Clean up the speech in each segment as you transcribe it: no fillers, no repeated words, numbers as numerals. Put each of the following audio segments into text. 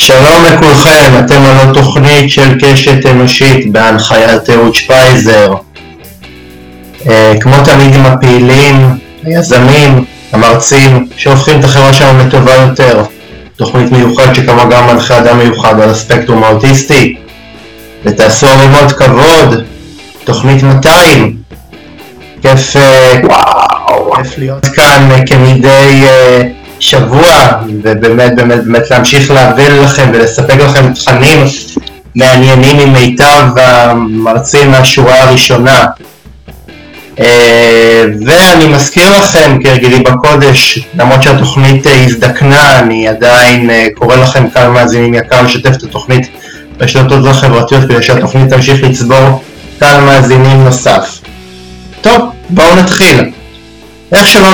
שלום לכולכם, אתם על התוכנית של קשת אנושית בהנחיית אהוד שפייזר. כמו תמיד עם הפעילים, היזמים, המרצים שהופכים את החברה שלנו לטובה יותר. תוכנית מיוחדת שכמה גם מנחה אדם מיוחד על הספקטרום האוטיסטי. ותעשו רימות כבוד, תוכנית 200. כיף להיות כאן כמדי שבוע, ובאמת באמת להמשיך להביא לכם ולספק לכם תכנים מעניינים עם מיטב המרצים מהשורה הראשונה. ואני מזכיר לכם כרגילי בקודש, למרות שהתוכנית הזדקנה, אני עדיין קורא לכם כאן מאזינים יקר לשתף את התוכנית בשלטות החברתיות כדי שהתוכנית תמשיך לצבור כאן מאזינים נוסף. טוב, בואו נתחיל. איך שלא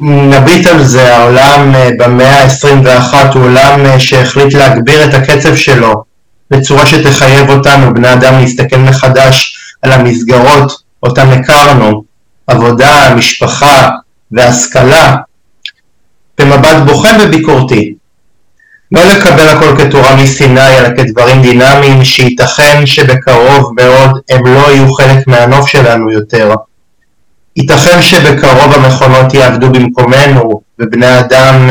נביט על זה, העולם במאה ה-21 הוא עולם שהחליט להגביר את הקצב שלו בצורה שתחייב אותנו, בני אדם, להסתכל מחדש על המסגרות אותן הכרנו, עבודה, משפחה והשכלה, במבט בוחן וביקורתי. לא לקבל הכל כתורה מסיני, אלא כדברים דינמיים שייתכן שבקרוב מאוד הם לא יהיו חלק מהנוף שלנו יותר. ייתכן שבקרוב המכונות יעבדו במקומנו, ובני האדם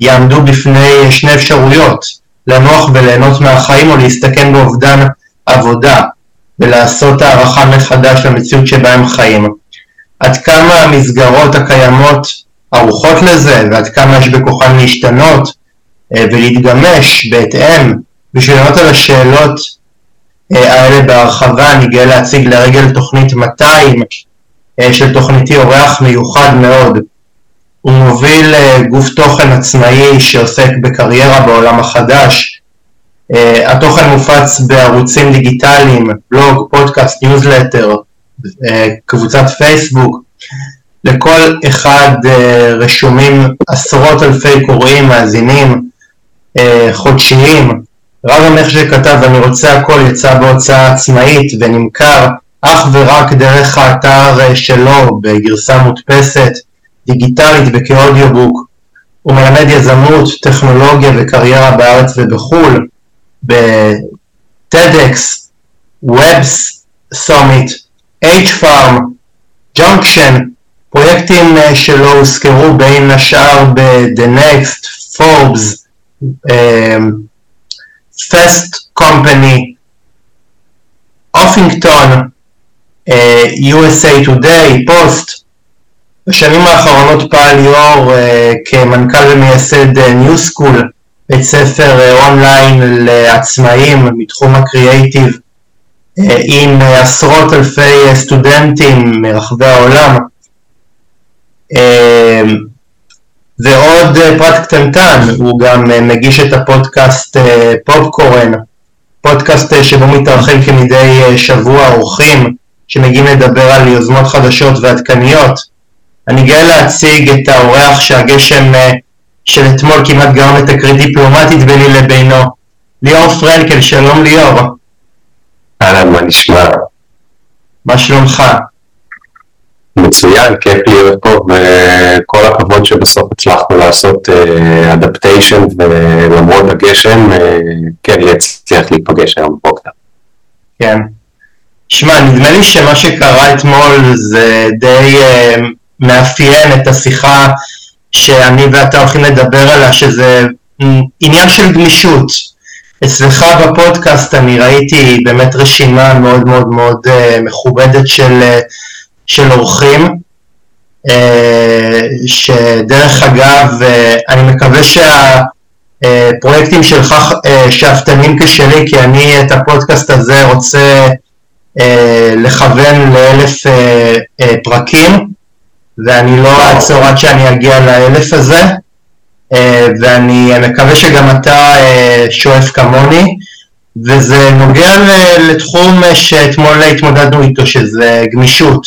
יעמדו בפני שני אפשרויות, לנוח וליהנות מהחיים או להסתכן באובדן עבודה, ולעשות הערכה מחדש למציאות שבה הם חיים. עד כמה המסגרות הקיימות ערוכות לזה, ועד כמה יש בכוחן להשתנות ולהתגמש בהתאם, בשביל לענות על השאלות האלה בהרחבה, אני גאה להציג לרגל תוכנית 200, של תוכניתי אורח מיוחד מאוד. הוא מוביל גוף תוכן עצמאי שעוסק בקריירה בעולם החדש. התוכן מופץ בערוצים דיגיטליים, בלוג, פודקאסט, ניוזלטר, קבוצת פייסבוק. לכל אחד רשומים עשרות אלפי קוראים, מאזינים, חודשיים. רב המח שכתב, אני רוצה הכל, יצא בהוצאה עצמאית ונמכר אך ורק דרך האתר שלו בגרסה מודפסת, דיגיטלית וכאודיובוק. הוא מלמד יזמות, טכנולוגיה וקריירה בארץ ובחול, ב-TEDx, Web Summit, H-Farm, Junction, פרויקטים שלו הוזכרו בין השאר ב-The Next, Forbes, First Company, Huffington, USA Today, Post. בשנים האחרונות פעל ליאור כמנכ"ל ומייסד New School, בית ספר אונליין לעצמאים מתחום הקריאייטיב, עם עשרות אלפי סטודנטים מרחבי העולם. ועוד פרט קטנטן, הוא גם מגיש את הפודקאסט פופקורן, פודקאסט שבו מתארחים כמדי שבוע אורחים שמגיעים לדבר על יוזמות חדשות ועדכניות. אני גאה להציג את האורח שהגשם של אתמול כמעט גרם לתקרית דיפלומטית ביני לבינו, ליאור פרנקל. שלום ליאור. אהלן, מה נשמע? מה שלומך? מצוין, כיף להיות פה, וכל הכבוד שבסוף הצלחנו לעשות אדפטיישן, ולמרות הגשם, כן, יצליח להיפגש היום בוקר. כן. שמע, נדמה לי שמה שקרה אתמול זה די מאפיין את השיחה שאני ואתה הולכים לדבר עליה, שזה עניין של גמישות. אצלך בפודקאסט אני ראיתי באמת רשימה מאוד מאוד מאוד מכובדת של אורחים, שדרך אגב, אני מקווה שהפרויקטים שלך שאפתנים כשלי, כי אני את הפודקאסט הזה רוצה לכוון ל1,000 פרקים, ואני לא אעצור עד שאני אגיע ל1,000 הזה, ואני מקווה שגם אתה שואף כמוני, וזה נוגע לתחום שאתמול התמודדנו איתו, שזה גמישות.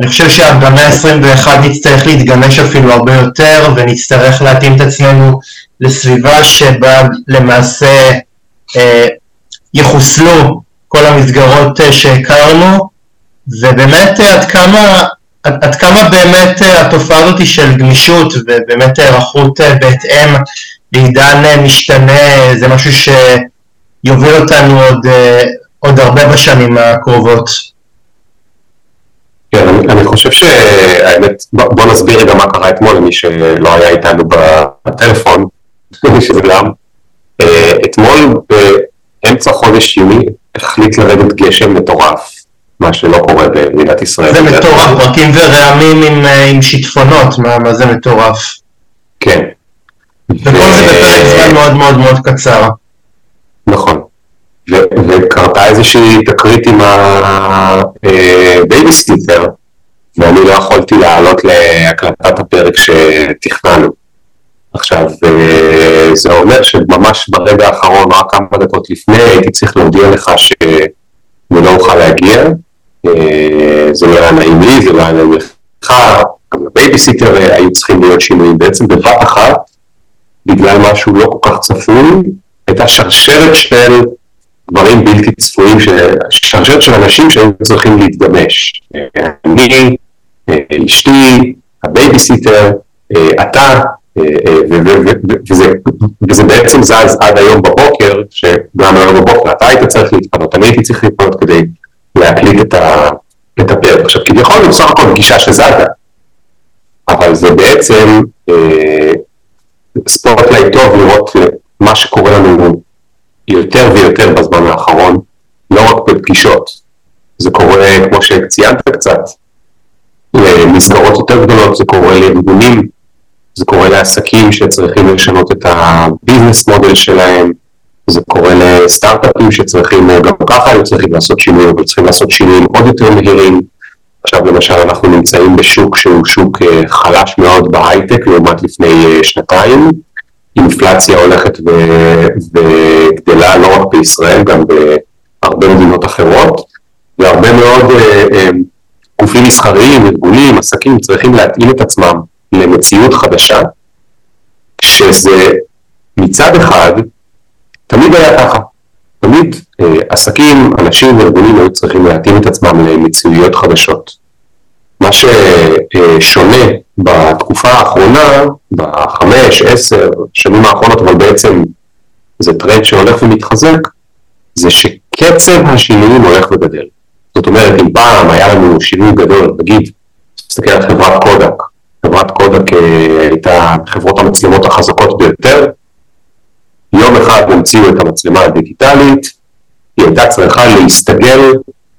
אני חושב שבמאה ה-21 נצטרך להתגמש אפילו הרבה יותר, ונצטרך להתאים את עצמנו לסביבה שבה למעשה יחוסלו כל המסגרות שהכרנו, ובאמת עד כמה באמת התופעה הזאת של גמישות ובאמת הערכות בהתאם בעידן משתנה, זה משהו שיוביל אותנו עוד הרבה בשנים הקרובות. כן, אני חושב שהאמת, בוא נסביר רגע מה קרה אתמול למי שלא היה איתנו בטלפון, שזה גם. אתמול באמצע חודש יוני החליט לרדת גשם מטורף, מה שלא קורה במדינת ישראל. זה מטורף, פרקים ורעמים עם שיטפונות, מה זה מטורף. כן. וכל זה בפרק זמן מאוד מאוד מאוד קצר. נכון. וקרתה איזושהי תקרית עם הבייביסיטר, ואני לא יכולתי לעלות להקלטת הפרק שתכננו. עכשיו, זה אומר שממש ברגע האחרון, רק כמה דקות לפני, הייתי צריך להודיע לך שאני לא אוכל להגיע. זה נראה נעים לי, זה נראה נעים לך. גם לבייביסיטר היו צריכים להיות שינויים בעצם בבת אחת, בגלל משהו לא כל כך צפוי, הייתה שרשרת של דברים בלתי צפויים, שרשרת של אנשים שהיו צריכים להתגמש. אני, אשתי, הבייביסיטר, אתה, וזה בעצם זז עד היום בבוקר, שגם היום בבוקר אתה היית צריך להתפנות, אני הייתי צריך להתפנות כדי להקליט את הפרק. עכשיו, כביכול, הוא סך הכל פגישה שזדה, אבל זה בעצם ספורטלי טוב לראות מה שקורה לנו יותר ויותר בזמן האחרון, לא רק בפגישות. זה קורה, כמו שציינת קצת, למסגרות יותר גדולות, זה קורה לארגונים, זה קורה לעסקים שצריכים לשנות את הביזנס מודל שלהם, זה קורה לסטארט-אפים שצריכים, גם ככה הם צריכים לעשות שינויים, אבל צריכים לעשות שינויים עוד יותר מהירים. עכשיו למשל אנחנו נמצאים בשוק שהוא שוק חלש מאוד בהייטק, לעומת לפני שנתיים. אינפלציה הולכת וגדלה לא רק בישראל, גם בהרבה מדינות אחרות, והרבה מאוד גופים מסחריים, ארגונים, עסקים צריכים להתאים את עצמם למציאות חדשה, שזה מצד אחד תמיד היה ככה. תמיד עסקים, אנשים וארגונים היו צריכים להתאים את עצמם למציאויות חדשות. מה ששונה בתקופה האחרונה, בחמש, 10 שנים האחרונות, אבל בעצם זה טרנד שהולך ומתחזק, זה שקצב השינויים הולך וגדל. זאת אומרת, אם פעם היה לנו שינוי גדול, נגיד, תסתכל על חברת קודק. חברת קודק הייתה חברות המצלמות החזקות ביותר, יום אחד המציאו את המצלמה הדיגיטלית, היא הייתה צריכה להסתגל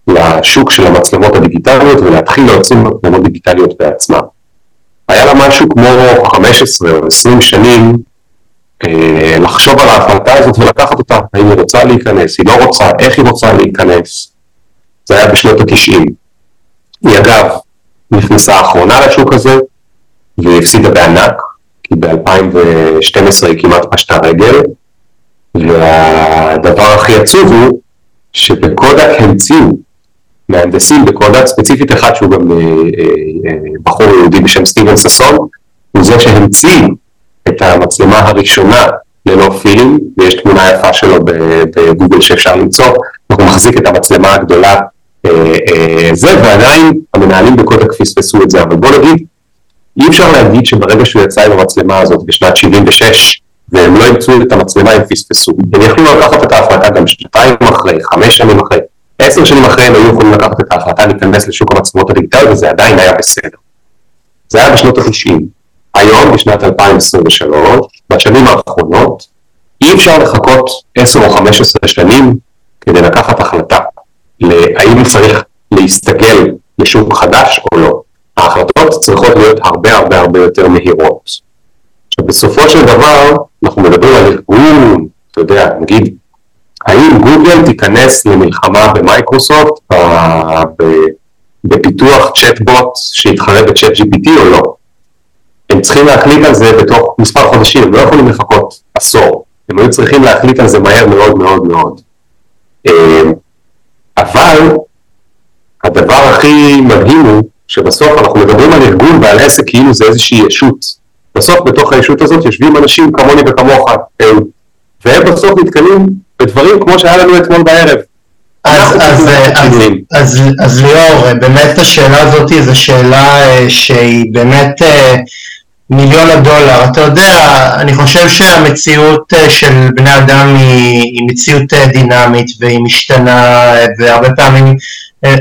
לשוק של המצלמות הדיגיטליות ולהתחיל להוציא מצלמות דיגיטליות בעצמה. היה לה משהו כמו 15 או 20 שנים לחשוב על ההחלטה הזאת ולקחת אותה, האם היא רוצה להיכנס, היא לא רוצה, איך היא רוצה להיכנס. זה היה בשנות ה-90. היא אגב נכנסה האחרונה לשוק הזה והפסידה בענק, כי ב-2012 היא כמעט פשטה רגל, והדבר הכי עצוב הוא שבקודק המציאו, מהנדסים בקודק, ספציפית אחד שהוא גם בחור יהודי בשם סטיבן ססון, הוא זה שהמציא את המצלמה הראשונה ללא פילם, ויש תמונה יפה שלו בגוגל שאפשר למצוא, הוא מחזיק את המצלמה הגדולה, זה ועדיין המנהלים בקודק פספסו את זה, אבל בוא נגיד, אי אפשר להגיד שברגע שהוא יצא עם המצלמה הזאת בשנת 76, והם לא ימצאו את המצלמה, הם פספסו. הם יכלו לקחת את ההחלטה גם 2 אחרי, 5 שנים אחרי, 10 שנים אחרי, הם היו יכולים לקחת את ההחלטה להיכנס לשוק המצלמות הדיגיטל, וזה עדיין היה בסדר. זה היה בשנות ה-90. היום, בשנת 2023, בשנים האחרונות, אי אפשר לחכות 10 או 15 שנים כדי לקחת החלטה, האם צריך להסתגל לשוק חדש או לא. ההחלטות צריכות להיות הרבה הרבה הרבה יותר מהירות. עכשיו, בסופו של דבר, אנחנו מדברים על ארגון, אתה יודע, נגיד, האם גוגל תיכנס למלחמה במייקרוסופט, בפיתוח צ'אטבוט שהתחרה בצ'אט GPT או לא? הם צריכים להחליט על זה בתוך מספר חודשים, הם לא יכולים לחכות עשור, הם היו צריכים להחליט על זה מהר מאוד מאוד מאוד. אבל, הדבר הכי מדהים הוא, שבסוף אנחנו מדברים על ארגון ועל עסק כאילו זה איזושהי ישות. בסוף בתוך הישות הזאת יושבים אנשים כמוני וכמוך, והם בסוף נתקלים בדברים כמו שהיה לנו אתמול בערב. אז ליאור, באמת השאלה הזאת היא זו שאלה שהיא באמת מיליון הדולר. אתה יודע, אני חושב שהמציאות של בני אדם היא מציאות דינמית והיא משתנה, והרבה פעמים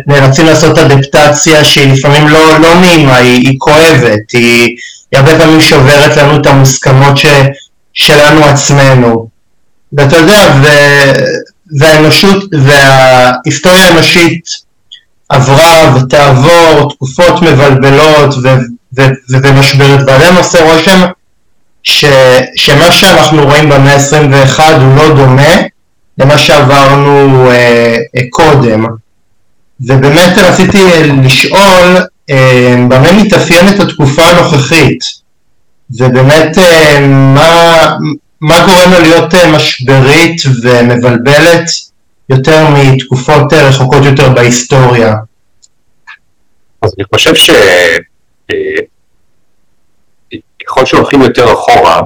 נרצים לעשות אדפטציה שהיא לפעמים לא נעימה, היא כואבת, היא הרבה פעמים שוברת לנו את המוסכמות שלנו עצמנו. ואתה יודע, וההיסטוריה האנושית עברה ותעבור תקופות מבלבלות ומשברת, ועדיין עושה רושם שמה שאנחנו רואים במאה ה-21 הוא לא דומה למה שעברנו קודם. ובאמת רציתי לשאול במה מתאפיינת התקופה הנוכחית, ובאמת מה גורם לו להיות משברית ומבלבלת יותר מתקופות רחוקות יותר בהיסטוריה? אז אני חושב שככל שהולכים יותר אחורה,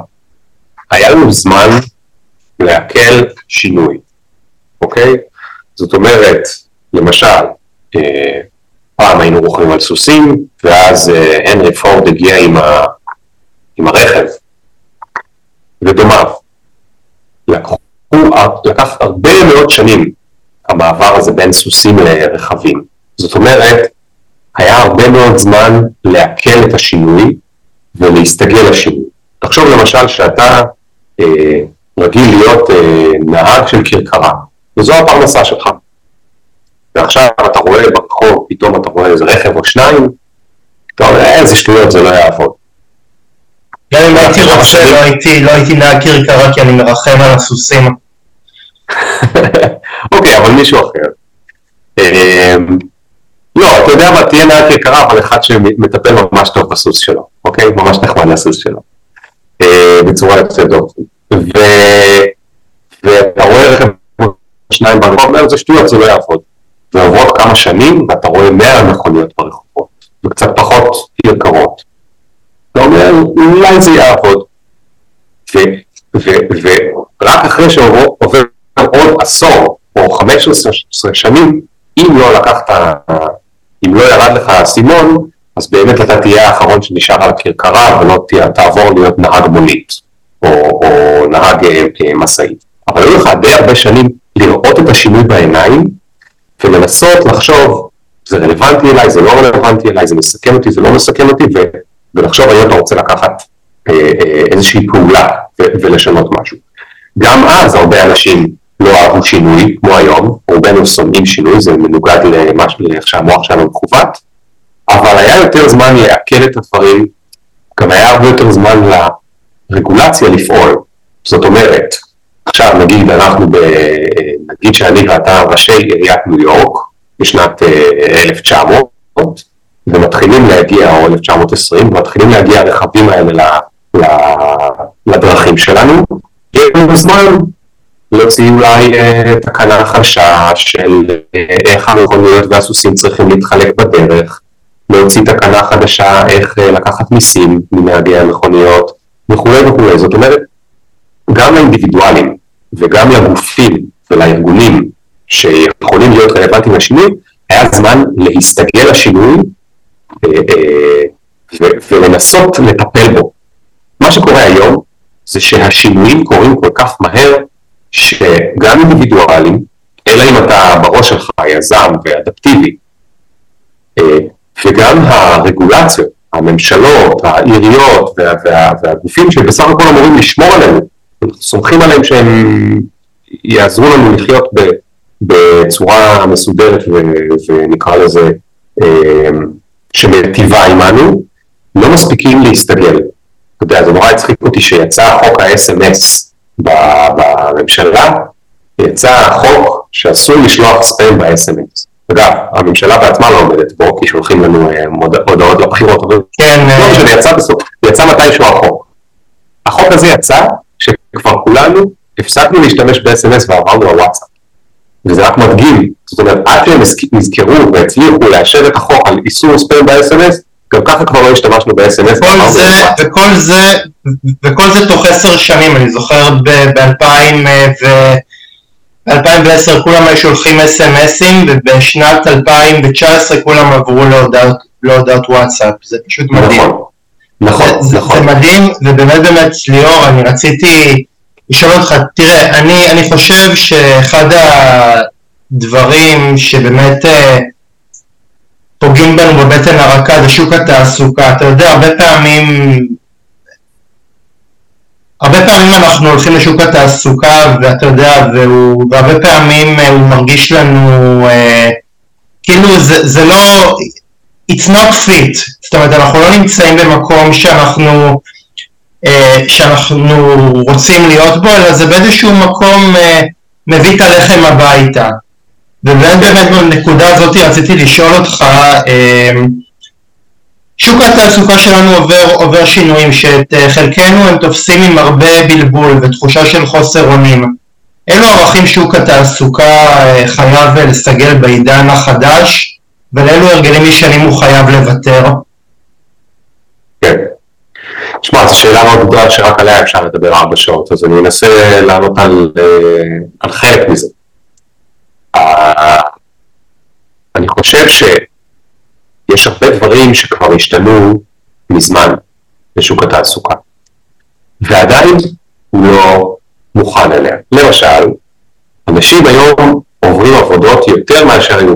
היה לנו זמן להקל שינוי, אוקיי? זאת אומרת, למשל, פעם היינו רוכבים על סוסים, ואז הנרי פורד הגיע עם הרכב, ודומיו. לקח הרבה מאוד שנים המעבר הזה בין סוסים לרכבים. זאת אומרת, היה הרבה מאוד זמן להקל את השינוי ולהסתגל לשינוי. תחשוב למשל שאתה רגיל להיות נהג של קרקרה, וזו הפרנסה שלך. ועכשיו אתה רואה ברחוב, פתאום אתה רואה איזה רכב או שניים, אתה רואה איזה שטויות, זה לא יעבוד. גם אם הייתי רוצה, לא הייתי נהג קרקרה כי אני מרחם על הסוסים. אוקיי, אבל מישהו אחר. לא, אתה יודע מה, תהיה נהג קרקרה, אבל אחד שמטפל ממש טוב בסוס שלו, אוקיי? ממש נחמד לסוס שלו, בצורה יוצאת דופן. ואתה רואה רכב שניים ברחוב, זה שטויות, זה לא יעבוד. ועברו כמה שנים, ואתה רואה 100 מכוניות ברחובות, וקצת פחות יקרות. אתה אומר, אולי זה יעבוד. ורק אחרי שעובר עוד עשור, או 15 שנים, אם לא ירד לך הסימון, אז באמת אתה תהיה האחרון שנשאר על הקרקרה, ולא תעבור להיות נהג מונית, או נהג מסעית. אבל היו לך די הרבה שנים לראות את השינוי בעיניים, ולנסות לחשוב, זה רלוונטי אליי, זה לא רלוונטי אליי, זה מסכן אותי, זה לא מסכן אותי, ולחשוב היום אתה רוצה לקחת איזושהי פעולה ולשנות משהו. גם אז הרבה אנשים לא אהבו שינוי, כמו היום, רובנו שונאים שינוי, זה מנוגד למשהו, שהמוח שלנו מכוות, אבל היה יותר זמן להקל את הדברים, גם היה הרבה יותר זמן לרגולציה לפעול. זאת אומרת, עכשיו נגיד נגיד שאני ואתה ראשי עיריית ניו יורק בשנת 1900 ומתחילים להגיע, או 1920, ומתחילים להגיע הרכבים האלה לדרכים שלנו, יהיה לנו זמן להוציא אולי תקנה חדשה של איך המכוניות והסוסים צריכים להתחלק בדרך, להוציא תקנה חדשה איך לקחת מיסים מנהגי המכוניות וכולי וכולי. זאת אומרת, גם לאינדיבידואלים וגם לגופים ולארגונים שיכולים להיות רלוונטיים לשינוי, היה זמן להסתגל לשינוי ולנסות לטפל בו. מה שקורה היום זה שהשינויים קורים כל כך מהר, שגם אינדיבידואלים, אלא אם אתה בראש שלך יזם ואדפטיבי, וגם הרגולציות, הממשלות, העיריות והגופים שבסך הכל אמורים לשמור עלינו, סומכים עליהם שהם יעזרו לנו לחיות בצורה מסודרת ונקרא לזה שמטיבה עימנו, לא מספיקים להסתגל. אתה יודע, זה נורא הצחיק אותי שיצא חוק ה-SMS בממשלה, יצא חוק שאסור לשלוח ספאם ב-SMS. אגב, הממשלה בעצמה לא עומדת בו, כי שולחים לנו הודעות לבחירות. כן, יצא מתישהו החוק. החוק הזה יצא, שכבר כולנו הפסקנו להשתמש ב-SMS ועברנו לוואטסאפ. וזה רק מדגים, זאת אומרת, עד שהם נזכרו והצליחו לאשר את החוק על איסור ספאם ב-SMS, גם ככה כבר לא השתמשנו ב-SMS. וכל זה תוך 10 שנים, אני זוכר ב-2010 כולם היו שולחים SMSים, ובשנת 2019 כולם עברו להודעת וואטסאפ, זה פשוט מדהים. נכון, זה מדהים, ובאמת באמת, ליאור, אני רציתי לשאול אותך, תראה, אני חושב שאחד הדברים שבאמת פוגעים בנו בבטן הרכה זה שוק התעסוקה. אתה יודע, הרבה פעמים אנחנו הולכים לשוק התעסוקה, ואתה יודע, והרבה פעמים הוא מרגיש לנו, כאילו זה לא, it's not fit, זאת אומרת, אנחנו לא נמצאים במקום שאנחנו רוצים להיות בו, אלא זה באיזשהו מקום מביא את הלחם הביתה. ובאמת בנקודה הזאת רציתי לשאול אותך, שוק התעסוקה שלנו עובר שינויים, שאת חלקנו הם תופסים עם הרבה בלבול ותחושה של חוסר אונים. אלו ערכים שוק התעסוקה חייב לסגל בעידן החדש, ולאלו הרגלים ישנים הוא חייב לוותר? כן. תשמע, זו שאלה מאוד גדולה שרק עליה אפשר לדבר 4 שעות, אז אני אנסה לענות על חלק מזה. אני חושב יש הרבה דברים שכבר השתנו מזמן בשוק התעסוקה, ועדיין הוא לא מוכן אליה. למשל, אנשים היום עוברים עבודות יותר מאשר היו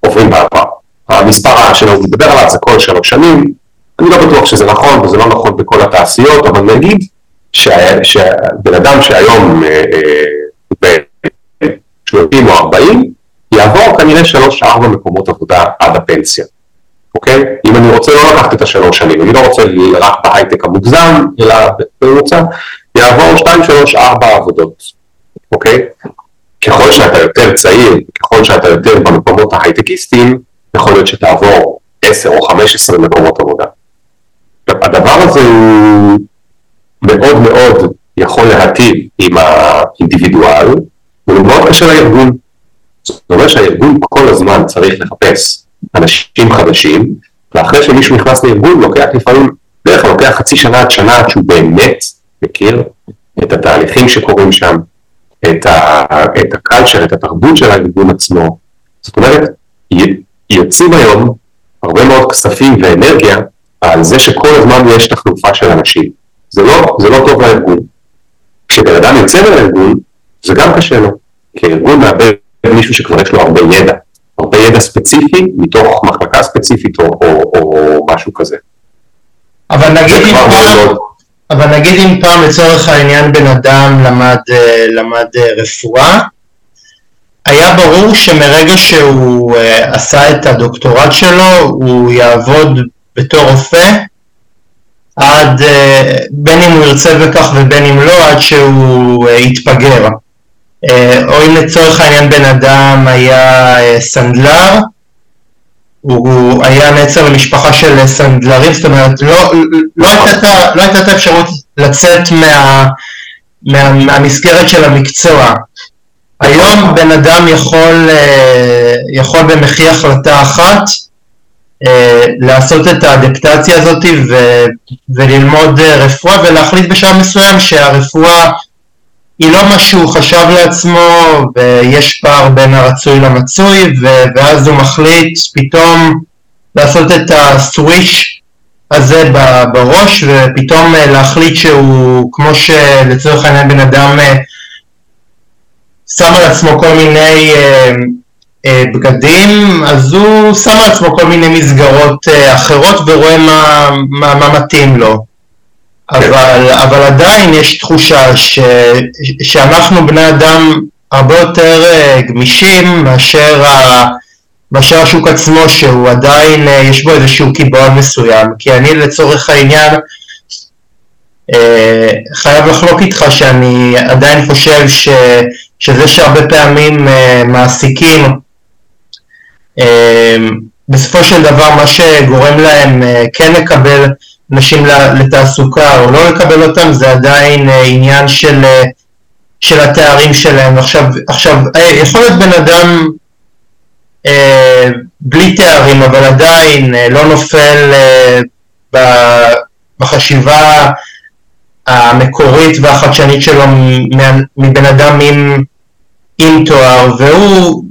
עוברים בעבר. המספר שלנו מדבר עליו זה כל 3 שנים, אני לא בטוח שזה נכון וזה לא נכון בכל התעשיות, אבל נגיד שהבן אדם שהיום ב-30 או 40, יעבור כנראה 3-4 מקומות עבודה עד הפנסיה, אוקיי? אם אני רוצה לא לקחת את 3 שנים, אני לא רוצה רק בהייטק המוגזם, אלא בממוצע, יעבור 2-3-4 עבודות, אוקיי? ככל שאתה יותר צעיר, ככל שאתה יותר במקומות ההייטקיסטים, יכול להיות שתעבור 10 או 15 מקומות עבודה. הדבר הזה הוא מאוד מאוד יכול להטיב עם האינדיבידואל, והוא מאוד קשה לארגון. זאת אומרת שהארגון כל הזמן צריך לחפש אנשים חדשים, ואחרי שמישהו נכנס לארגון, לוקח לפעמים, דרך כלל לוקח חצי שנה עד שנה, עד שהוא באמת מכיר את התהליכים שקורים שם, את הקלצ'ר, את התרבות של הארגון עצמו. זאת אומרת, יוצאים היום הרבה מאוד כספים ואנרגיה על זה שכל הזמן יש תחלופה של אנשים. זה לא טוב לארגון. כשבן אדם יוצא לארגון, זה גם קשה לו, כי הארגון מאבד מישהו שכבר יש לו הרבה ידע ספציפי, מתוך מחלקה ספציפית או משהו כזה. אבל נגיד אם פעם לצורך העניין בן אדם למד רפואה, היה ברור שמרגע שהוא עשה את הדוקטורט שלו, הוא יעבוד בתור רופא, עד בין אם הוא ירצה בכך ובין אם לא, עד שהוא יתפגר. או אם לצורך העניין בן אדם היה סנדלר, הוא היה נצר למשפחה של סנדלרים, זאת אומרת, לא הייתה את האפשרות לצאת מהמסגרת של המקצוע. היום בן אדם יכול במחי החלטה אחת לעשות את האדפטציה הזאת וללמוד רפואה, ולהחליט בשלב מסוים שהרפואה היא לא מה שהוא חשב לעצמו, ויש פער בין הרצוי למצוי, ואז הוא מחליט פתאום לעשות את הסוויץ' הזה בראש, ופתאום להחליט שהוא, כמו שלצורך העניין בן אדם שם על עצמו כל מיני בגדים, אז הוא שם על עצמו כל מיני מסגרות אחרות, ורואה מה מתאים לו. אבל עדיין יש תחושה שאנחנו בני אדם הרבה יותר גמישים מאשר השוק עצמו, שהוא עדיין יש בו איזשהו קיבעון מסוים. כי אני לצורך העניין חייב לחלוק איתך שאני עדיין חושב שזה שהרבה פעמים מעסיקים, בסופו של דבר מה שגורם להם כן לקבל נשים לתעסוקה או לא לקבל אותם, זה עדיין עניין של התארים שלהם. עכשיו יכול להיות בן אדם בלי תארים, אבל עדיין לא נופל בחשיבה המקורית והחדשנית שלו מבן אדם עם תואר,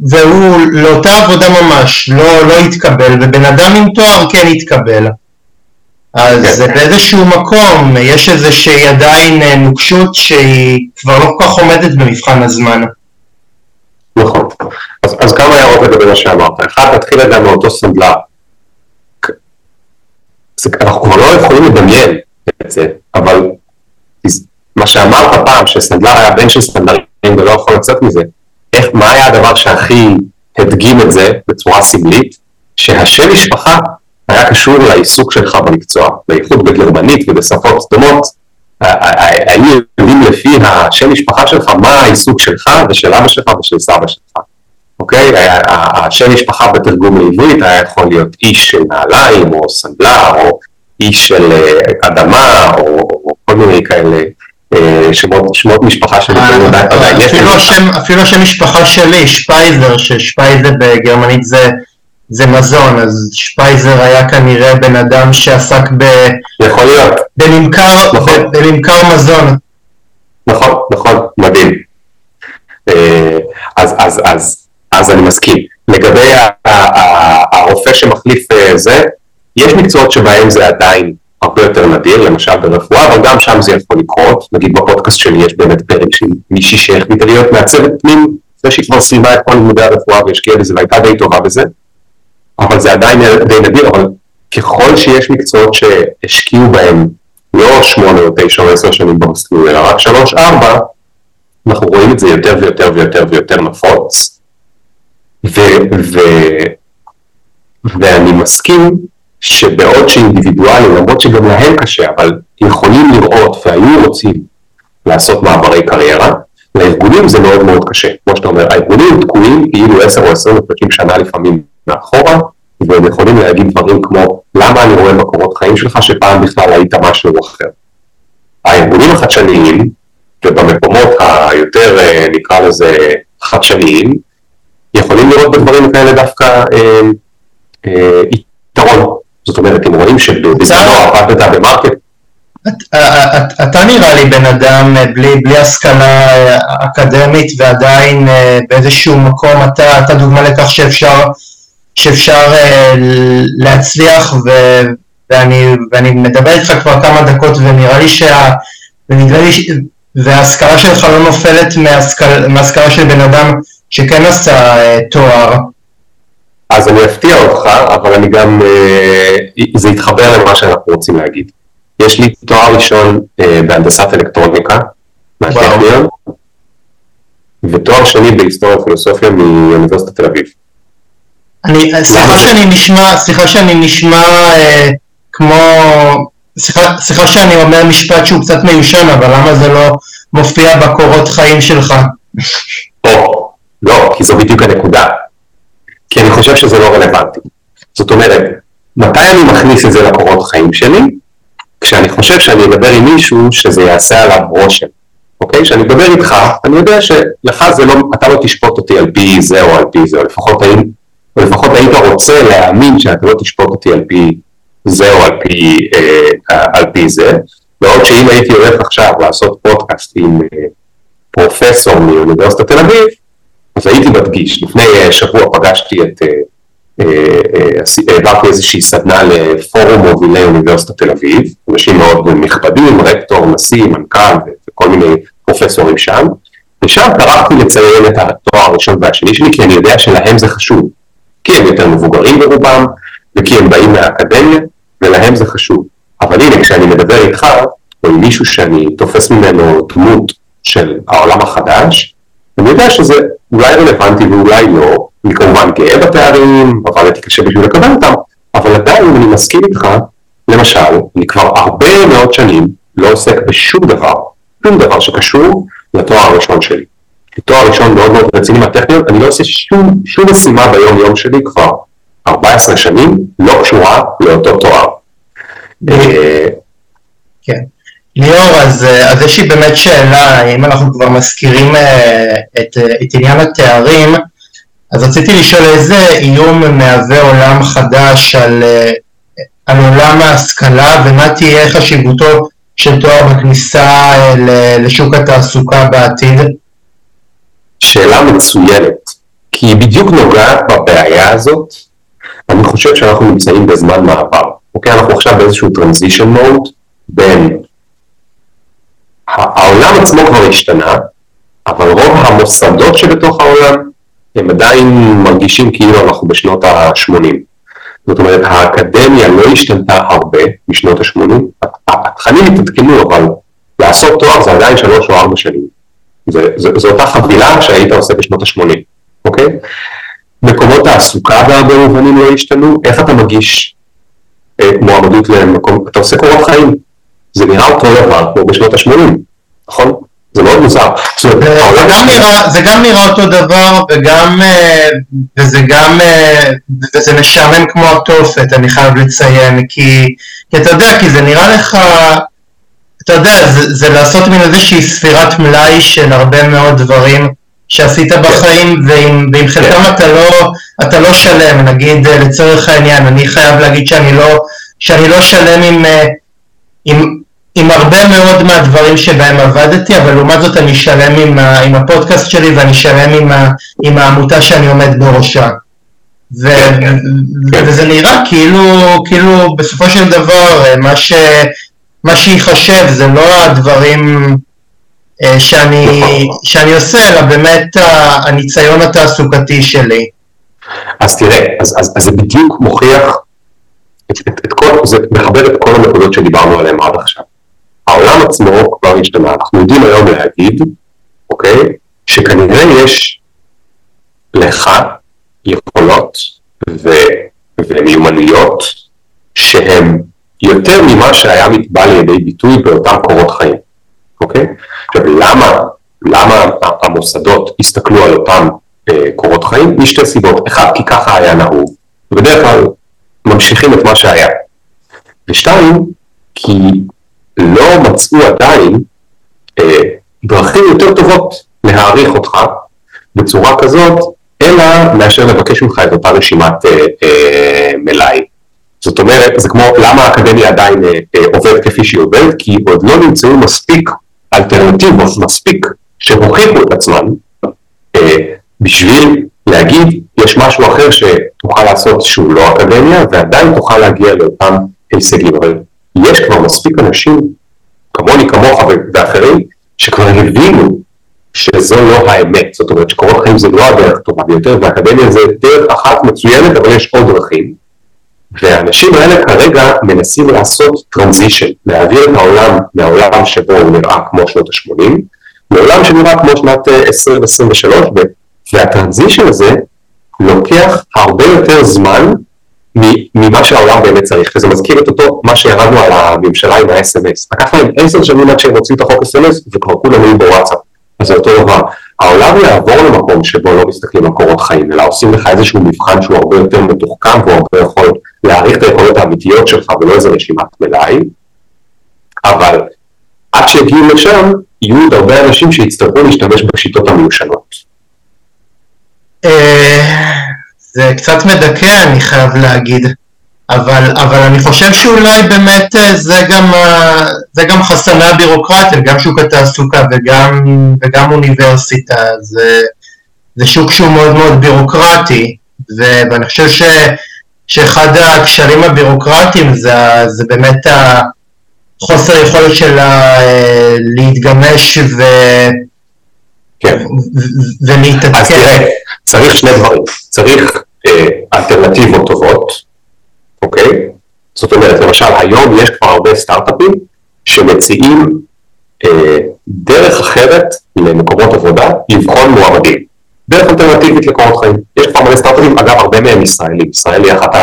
והוא לאותה עבודה ממש לא יתקבל, ובן אדם עם תואר כן יתקבל. אז באיזשהו מקום יש איזושהי עדיין נוקשות שהיא כבר לא כל כך עומדת במבחן הזמן. נכון. אז כמה הערות לגבי מה שאמרת. אחד, נתחיל לדעת מאותו סנדלר. אנחנו כבר לא יכולים לדמיין את זה, אבל מה שאמרת פעם, שסנדלר היה בן של סנדלרים ולא יכול לצאת מזה, מה היה הדבר שהכי הדגים את זה בצורה סמלית? שהשם משפחה היה קשור לעיסוק שלך במקצוע, בייחוד בגרמנית ובשפות דומות, היו יודעים לפי השם משפחה שלך מה העיסוק שלך ושל אבא שלך ושל סבא שלך. אוקיי? השם משפחה בתרגום לעברית היה יכול להיות איש של נעליים או סנדלר או איש של אדמה או כל מיני כאלה שמות משפחה שלי. אפילו השם משפחה שלי, שפייזר, ששפייזר בגרמנית זה מזון, אז שפייזר היה כנראה בן אדם שעסק בממכר מזון. נכון, נכון, מדהים. אז אני מסכים. לגבי הרופא שמחליף זה, יש מקצועות שבהם זה עדיין הרבה יותר נדיר, למשל ברפואה, אבל גם שם זה יכול לקרות. נגיד בפודקאסט שלי יש באמת פרק של מישהי שהחליטה להיות מעצבת פנים, זה שהיא כבר סיימה את כל לימודי הרפואה והשקיעה בזה והייתה די טובה בזה, אבל זה עדיין די נדיר. אבל ככל שיש מקצועות שהשקיעו בהם לא 8 או 9 או 10 שנים במסלול, אלא רק 3-4, אנחנו רואים את זה יותר ויותר ויותר ויותר נפוץ. ואני מסכים שבעוד שאינדיבידואלים, למרות שגם להם קשה, אבל יכולים לראות והיו רוצים לעשות מעברי קריירה, לארגונים זה מאוד מאוד קשה. כמו שאתה אומר, הארגונים תקועים כאילו 10 או 20 או 30 שנה לפעמים מאחורה, והם יכולים להגיד דברים כמו, למה אני רואה מקורות חיים שלך שפעם בכלל היית משהו אחר. הארגונים החדשניים, ובמקומות היותר נקרא לזה חדשניים, יכולים לראות בדברים כאלה דווקא יתרון. זאת אומרת, אתם רואים שבזמנו עבדת במרקט. אתה נראה לי בן אדם בלי השכלה אקדמית, ועדיין באיזשהו מקום אתה דוגמה לכך שאפשר להצליח, ואני מדבר איתך כבר כמה דקות, ונראה לי וההשכלה שלך לא נופלת מההשכלה של בן אדם שכן עשה תואר. אז אני אפתיע אותך, אבל אני גם, זה יתחבר למה שאנחנו רוצים להגיד. יש לי תואר ראשון בהנדסת אלקטרוניקה, מהטכניון, ותואר שני בהיסטוריה ופילוסופיה מאוניברסיטת תל אביב. סליחה שאני נשמע כמו, סליחה שאני אומר משפט שהוא קצת מיושן, אבל למה זה לא מופיע בקורות חיים שלך? או, לא, כי זו בדיוק הנקודה. כי אני חושב שזה לא רלוונטי. זאת אומרת, מתי אני מכניס את זה לקורות חיים שלי? כשאני חושב שאני אדבר עם מישהו שזה יעשה עליו רושם. אוקיי? כשאני אדבר איתך, אני יודע שלך זה לא, אתה לא תשפוט אותי על פי זה או על פי זה, או לפחות היית רוצה להאמין שאתה לא תשפוט אותי על פי זה או על פי זה. בעוד שאם הייתי הולך עכשיו לעשות פודקאסט עם פרופסור מאוניברסיטת תל אביב, אז הייתי מדגיש, לפני שבוע פגשתי את, העברתי איזושהי סדנה לפורום מובילי אוניברסיטת תל אביב, אנשים מאוד מכבדים, רקטור, נשיא, מנכ"ל וכל מיני פרופסורים שם, ושם טרחתי לציין את התואר הראשון והשני שלי, כי אני יודע שלהם זה חשוב, כי הם יותר מבוגרים ברובם, וכי הם באים מהאקדמיה, ולהם זה חשוב. אבל הנה, כשאני מדבר איתך, או עם מישהו שאני תופס ממנו דמות של העולם החדש, אני יודע שזה אולי רלוונטי ואולי לא, אני כמובן גאה בתארים, עבדתי קשה בשביל לקבל אותם, אבל עדיין אני מסכים איתך, למשל, אני כבר הרבה מאוד שנים לא עוסק בשום דבר, שום דבר שקשור לתואר הראשון שלי. לתואר הראשון מאוד מאוד רציני מהטכניון, אני לא עושה שום משימה ביום יום שלי כבר 14 שנים, לא קשורה לאותו תואר. כן. ליאור, אז יש לי באמת שאלה, אם אנחנו כבר מזכירים את עניין התארים, אז רציתי לשאול איזה איום מהווה עולם חדש על עולם ההשכלה, ומה תהיה חשיבותו של תואר בכניסה לשוק התעסוקה בעתיד? שאלה מצוינת, כי היא בדיוק נוגעת בבעיה הזאת. אני חושב שאנחנו נמצאים בזמן מעבר. אוקיי, אנחנו עכשיו באיזשהו transition mode בין העולם עצמו כבר השתנה, אבל רוב המוסדות שבתוך העולם הם עדיין מרגישים כאילו אנחנו בשנות ה-80. זאת אומרת, האקדמיה לא השתנתה הרבה משנות ה-80, התכנים התעדכנו, אבל לעשות תואר זה עדיין 3 או 4 שנים. זו אותה חבילה שהיית עושה בשנות ה-80, אוקיי? מקומות העסוקה בהרבה מובנים לא השתנו, איך אתה מגיש מועמדות למקום, אתה עושה קורות חיים, זה נראה אותו דבר כמו בשנות ה-80, נכון? זה מאוד מוזר. זה גם נראה אותו דבר, וזה משעמם כמו התופת, אני חייב לציין, כי אתה יודע, כי זה נראה לך, אתה יודע, זה לעשות מן איזושהי ספירת מלאי של הרבה מאוד דברים שעשית בחיים, ועם חלקם אתה לא שלם, נגיד לצורך העניין, אני חייב להגיד שאני לא שלם עם הרבה מאוד מהדברים שבהם עבדתי, אבל לעומת זאת אני שלם עם הפודקאסט שלי, ואני שלם עם העמותה שאני עומד בראשה. וזה נראה כאילו בסופו של דבר, מה שיחשב זה לא הדברים שאני עושה, אלא באמת הניסיון התעסוקתי שלי. אז תראה, אז זה בדיוק מוכיח, זה מחבר את כל המקודות שדיברנו עליהן עד עכשיו. העולם עצמו כבר השתנה, אנחנו יודעים היום להגיד, אוקיי, שכנראה יש לך יכולות ומיומנויות שהן יותר ממה שהיה מתבא לידי ביטוי באותם קורות חיים, אוקיי? עכשיו, למה המוסדות הסתכלו על אותם קורות חיים? משתי סיבות. אחד, כי ככה היה נהוב, ובדרך כלל ממשיכים את מה שהיה. ושתיים, כי לא מצאו עדיין דרכים יותר טובות להעריך אותך בצורה כזאת, אלא מאשר לבקש ממך את אותה רשימת מלאי. זאת אומרת, זה כמו למה האקדמיה עדיין עובד כפי שהיא עובד, כי עוד לא נמצאו מספיק אלטרנטיבות, מספיק שהוכיחו את עצמן, בשביל להגיד, יש משהו אחר שתוכל לעשות שהוא לא אקדמיה, ועדיין תוכל להגיע לאותם הישגים. אבל יש כבר מספיק אנשים, כמוני, כמוך ואחרים, שכבר הבינו שזו לא האמת. זאת אומרת, שקורות חיים זה לא הדרך טובה ביותר, והאקדמיה זה דרך אחת מצוינת, אבל יש עוד דרכים. והאנשים האלה כרגע מנסים לעשות טרנזישן, להעביר את העולם מהעולם שבו הוא נראה כמו שנות ה-80, לעולם שנראה כמו שנת 2023, והטרנזישן הזה לוקח הרבה יותר זמן ממה שהעולם באמת צריך, וזה מזכיר את אותו מה שירדנו על הממשלה עם ה-SMS. לקח להם 10 שנים עד שהם הוציאו את החוק SMS, וקרקו לנו בוואטסאפ. אז זה אותו דבר. העולם יעבור למקום שבו לא מסתכלים על קורות חיים, אלא עושים לך איזשהו מבחן שהוא הרבה יותר מתוחכם, והוא הרבה יכול להעריך את היכולות האמיתיות שלך, ולא איזו רשימת מלאי. אבל עד שיגיעו לשם, יהיו עוד הרבה אנשים שיצטרכו להשתמש בשיטות המיושנות. זה קצת מדכא, אני חייב להגיד, אבל אני חושב שאולי באמת זה גם חסנה בירוקרטיה, גם שוק התעסוקה וגם אוניברסיטה, זה שוק שהוא מאוד מאוד בירוקרטי, ואני חושב שאחד הכשלים הבירוקרטיים זה באמת החוסר יכולת שלה להתגמש ולהתעדכן. אז תראה, צריך שני דברים, צריך אלטרנטיבות טובות, אוקיי? זאת אומרת, למשל, היום יש כבר הרבה סטארט-אפים שמציעים דרך אחרת למקומות עבודה לבחון מועמדים, דרך אלטרנטיבית לקורות חיים. יש כבר הרבה סטארט-אפים, אגב, הרבה מהם ישראלים. ישראל היא אחת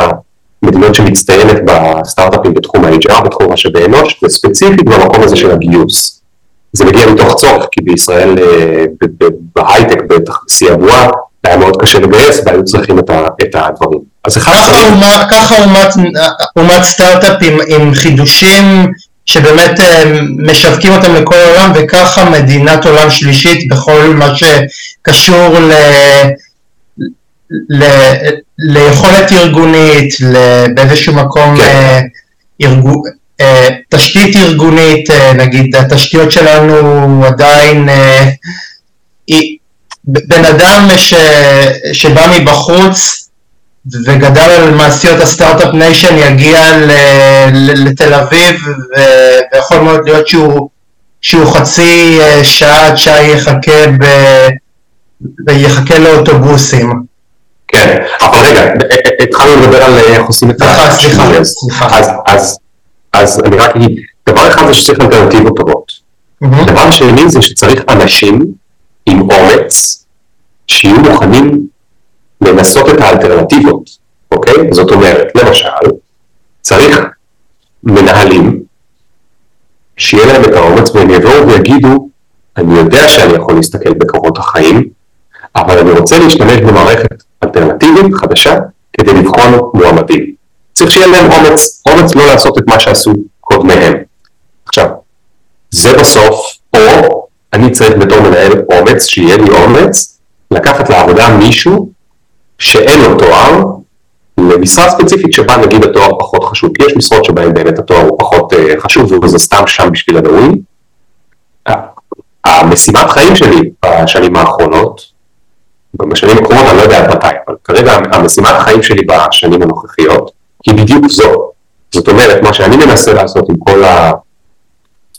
המדינות שמצטיינת בסטארט-אפים בתחום ה-HR, בתחום משאבי אנוש, וספציפית במקום הזה של הגיוס. זה מגיע מתוך צורך, כי בישראל, בהייטק, בתעשייה הבועה, היה מאוד קשה לגייס, והיו צריכים את הדברים. ככה אומת סטארט-אפ עם חידושים שבאמת משווקים אותם לכל העולם, וככה מדינת עולם שלישית בכל מה שקשור ליכולת ארגונית, באיזשהו מקום ארגונית, תשתית ארגונית, נגיד, התשתיות שלנו עדיין, בן אדם שבא מבחוץ וגדל על מעשיות הסטארט-אפ ניישן יגיע לתל אביב, ויכול מאוד להיות שהוא חצי שעה עד שעה יחכה לאוטובוסים. כן, אבל רגע, התחלנו לדבר על איך עושים את זה. אז אני רק אגיד, דבר אחד זה שצריך אלטרנטיבות טובות. דבר שני זה שצריך אנשים עם אומץ שיהיו מוכנים לנסות את האלטרנטיבות, אוקיי? זאת אומרת, למשל, צריך מנהלים שיהיה להם את האומץ והם יבואו ויגידו, אני יודע שאני יכול להסתכל בקורות החיים, אבל אני רוצה להשתמש במערכת אלטרנטיבית חדשה כדי לבחון מועמדים. צריך שיהיה להם אומץ לא לעשות את מה שעשו קודמיהם. עכשיו, זה בסוף, או אני צריך בתור מנהל אומץ, שיהיה לי אומץ, לקחת לעבודה מישהו שאין לו תואר, למשרה ספציפית שבה נגיד התואר פחות חשוב, כי יש משרות שבהן באמת התואר הוא פחות חשוב, וזה סתם שם בשביל הדברים. המשימת חיים שלי בשנים האחרונות, בשנים הקרובות אני לא יודע מתי, אבל כרגע המשימת החיים שלי בשנים הנוכחיות, היא בדיוק זו. זאת אומרת, מה שאני מנסה לעשות עם כל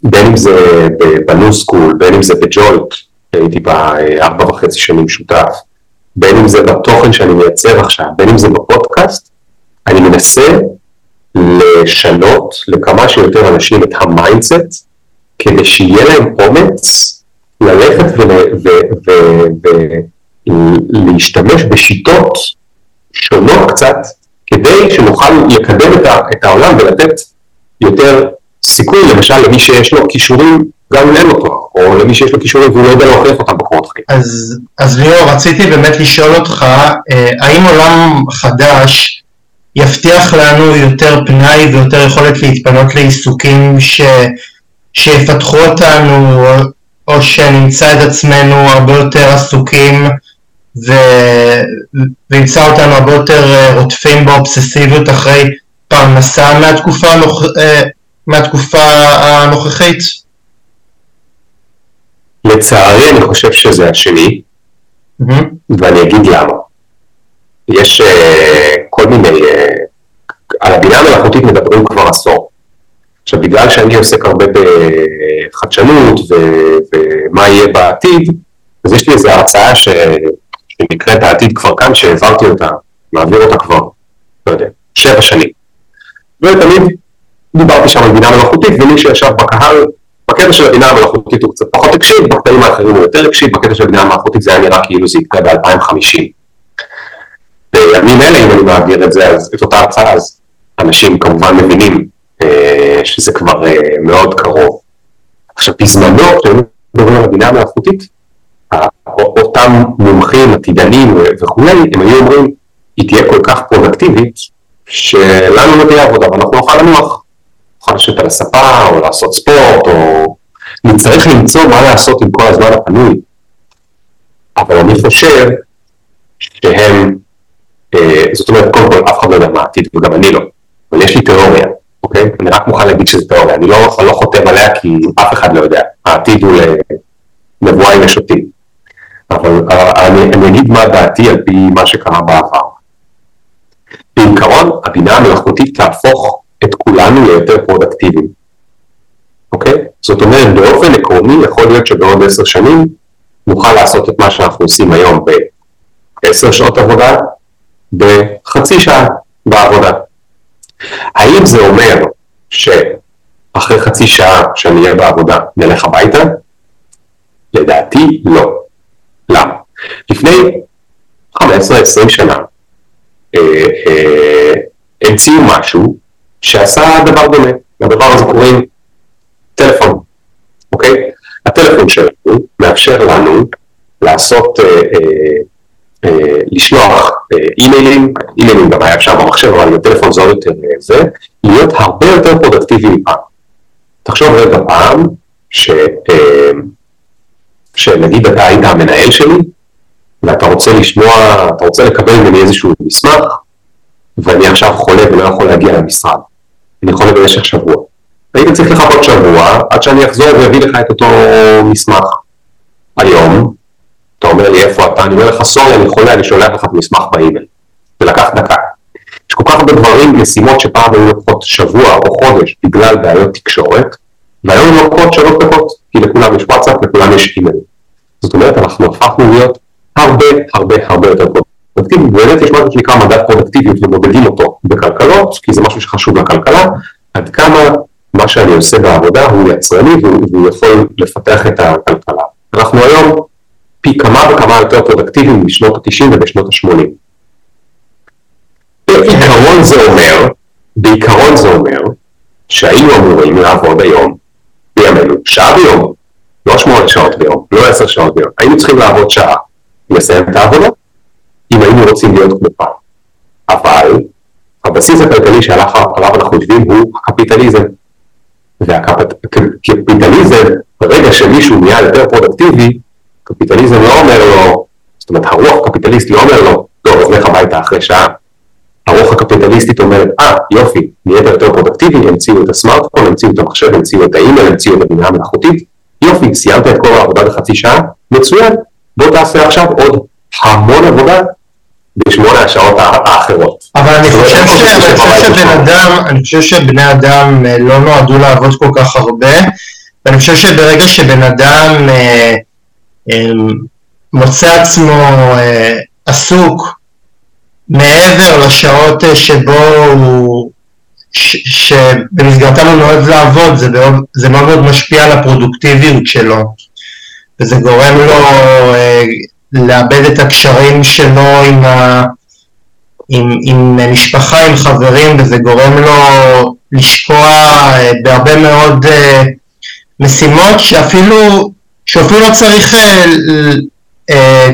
בין אם זה בניו סקול, בין אם זה בג'ולט, הייתי ב4.5 שנים שותף, בין אם זה בתוכן שאני מייצר עכשיו, בין אם זה בפודקאסט, אני מנסה לשנות לכמה שיותר אנשים את המיינדסט, כדי שיהיה להם אומץ ללכת ולהשתמש בשיטות שונות קצת, כדי שנוכל לקדם את העולם ולתת יותר סיכוי, למשל, למי שיש לו כישורים, גם אין אותו, או למי שיש לו כישורים והוא לא יודע להוכיח אותם בקורות חיים. אז ליאור, רציתי באמת לשאול אותך, האם עולם חדש יבטיח לנו יותר פנאי ויותר יכולת להתפנות לעיסוקים שיפתחו אותנו, או שנמצא את עצמנו הרבה יותר עסוקים, וימצא אותנו הרבה יותר רודפים באובססיביות אחרי פרנסה מהתקופה הנוכחית? לצערי אני חושב שזה השני, ואני אגיד למה. יש כל מיני, על הבינה המלאכותית מדברים כבר עשור. עכשיו, בגלל שאני עוסק הרבה בחדשנות ומה יהיה בעתיד, אז יש לי איזו הרצאה שנקראת העתיד כבר כאן, שהעברתי אותה, מעביר אותה כבר, לא יודע, 7 שנים. ותמיד דיברתי שם על בינה מלאכותית, ומי שישב בקהל, בקטע של הבינה המלאכותית הוא קצת פחות הקשיב, בקטעים האחרים הוא יותר הקשיב, בקטע של הבינה המלאכותית זה היה נראה כאילו זה יקרה ב-2050. בימים אלה, אם אני מעביר את זה, את אותה הרצאה, אז אנשים כמובן מבינים שזה כבר מאוד קרוב. עכשיו, בזמנו, כשאנחנו מדברים על הבינה המלאכותית, אותם מומחים, עתידנים וכולי, הם היו אומרים, היא תהיה כל כך פרודקטיבית, שלנו לא תהיה עבודה, ואנחנו נוכל לנוח. נוכל לשבת על הספה, או לעשות ספורט, או... נצטרך למצוא מה לעשות עם כל הזמן הפנוי. אבל אני חושב שהם... זאת אומרת, קודם כל, אף אחד לא יודע מה העתיד, וגם אני לא. אבל יש לי תיאוריה, אוקיי? אני רק מוכן להגיד שזו תיאוריה. אני לא חותם עליה, כי אף אחד לא יודע. העתיד הוא לנבואה עם השוטים. אבל אני אגיד מה דעתי על פי מה שקרה בעבר. בעיקרון, הבינה המלאכותית תהפוך את כולנו ליותר פרודקטיביים. אוקיי? זאת אומרת, באופן עקרוני, יכול להיות שבעוד 10 שנים נוכל לעשות את מה שאנחנו עושים היום ב10 שעות עבודה, בחצי שעה בעבודה. האם זה אומר שאחרי חצי שעה שאני אהיה בעבודה נלך הביתה? לדעתי, לא. למה? לפני 15-20 שנה, המציאו משהו שעשה דבר דומה. הדבר הזה קוראים טלפון, אוקיי? הטלפון שלנו מאפשר לנו לעשות, לשלוח אימיילים גם היה אפשר במחשב, אבל הטלפון זה עוד יותר זה, להיות הרבה יותר פרודקטיבי מפעם. תחשוב רגע פעם, שנגיד אתה היית המנהל שלי, ואתה רוצה לשמוע, אתה רוצה לקבל ממני איזשהו מסמך, ואני עכשיו חולה ולא יכול להגיע למשרד. אני חולה במשך שבוע. היית צריך לחכות שבוע, עד שאני אחזור ואביא לך את אותו מסמך. היום, אתה אומר לי איפה אתה, אני אומר לך, סורי, אני חולה, אני שולח לך את מסמך באימייל. ולקח דקה. יש כל כך הרבה דברים, משימות שפעם היו לוקחות שבוע או חודש בגלל בעיות תקשורת, והיום לוקחות 3 דקות, כי לכולם יש וואטסאפ, לכולם יש אימייל. זאת אומרת, אנחנו הפכנו להיות הרבה הרבה הרבה יותר פרודקטיביים, ובאמת יש משהו שנקרא מדד פרודקטיביות ומודדים אותו בכלכלות, כי זה משהו שחשוב לכלכלה, עד כמה מה שאני עושה בעבודה הוא יצרני והוא יכול לפתח את הכלכלה. אנחנו היום פי כמה וכמה יותר פרודקטיביים בשנות ה-90 ובשנות ה-80. בעיקרון זה אומר שהיינו אמורים לעבוד היום בימינו, שעה ביום, לא 8 שעות ביום, לא 10 שעות ביום, היינו צריכים לעבוד שעה ולסיים את העבודה, אם היינו רוצים להיות כמו פעם. אבל הבסיס הכלכלי שעליו אנחנו יושבים הוא הקפיטליזם. והקפיטליזם, ברגע שמישהו נהיה יותר פרודקטיבי, קפיטליזם לא אומר לו, זאת אומרת, הרוח הקפיטליסט לא אומר לו, לא, אז לך הביתה אחרי שעה. הרוח הקפיטליסטית אומרת, יופי, נהיית יותר פרודקטיבי, המציאו את הסמארטפון, המציאו את המחשב, המציאו את האימייל, המציאו את הבינה המלאכותית, יופי, סיימת את כל העבודה בחצי שעה, מצוין, בוא תעשה עכשיו עוד המון עבודה ב8 השעות האחרות. אבל אני חושב שבני אדם לא נועדו לעבוד כל כך הרבה, ואני חושב שברגע שבן אדם מוצא עצמו עסוק מעבר לשעות שבמסגרתם הוא נועד לעבוד, זה מאוד משפיע על הפרודוקטיביות שלו, וזה גורם לו לאבד את הקשרים שלו עם משפחה, עם חברים, וזה גורם לו לשקוע בהרבה מאוד משימות שאפילו לא צריך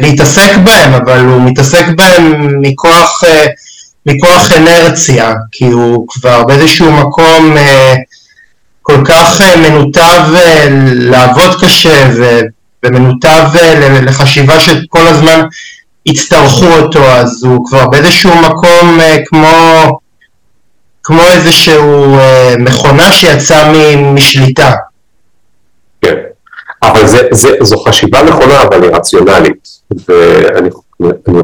להתעסק בהם, אבל הוא מתעסק בהם מכוח אנרציה, כי הוא כבר באיזשהו מקום כל כך מנותב לעבוד קשה ומנותב לחשיבה שכל הזמן יצטרכו אותו, אז הוא כבר באיזשהו מקום כמו איזשהו מכונה שיצא משליטה. כן, אבל זו חשיבה נכונה, אבל היא רציונלית, ואני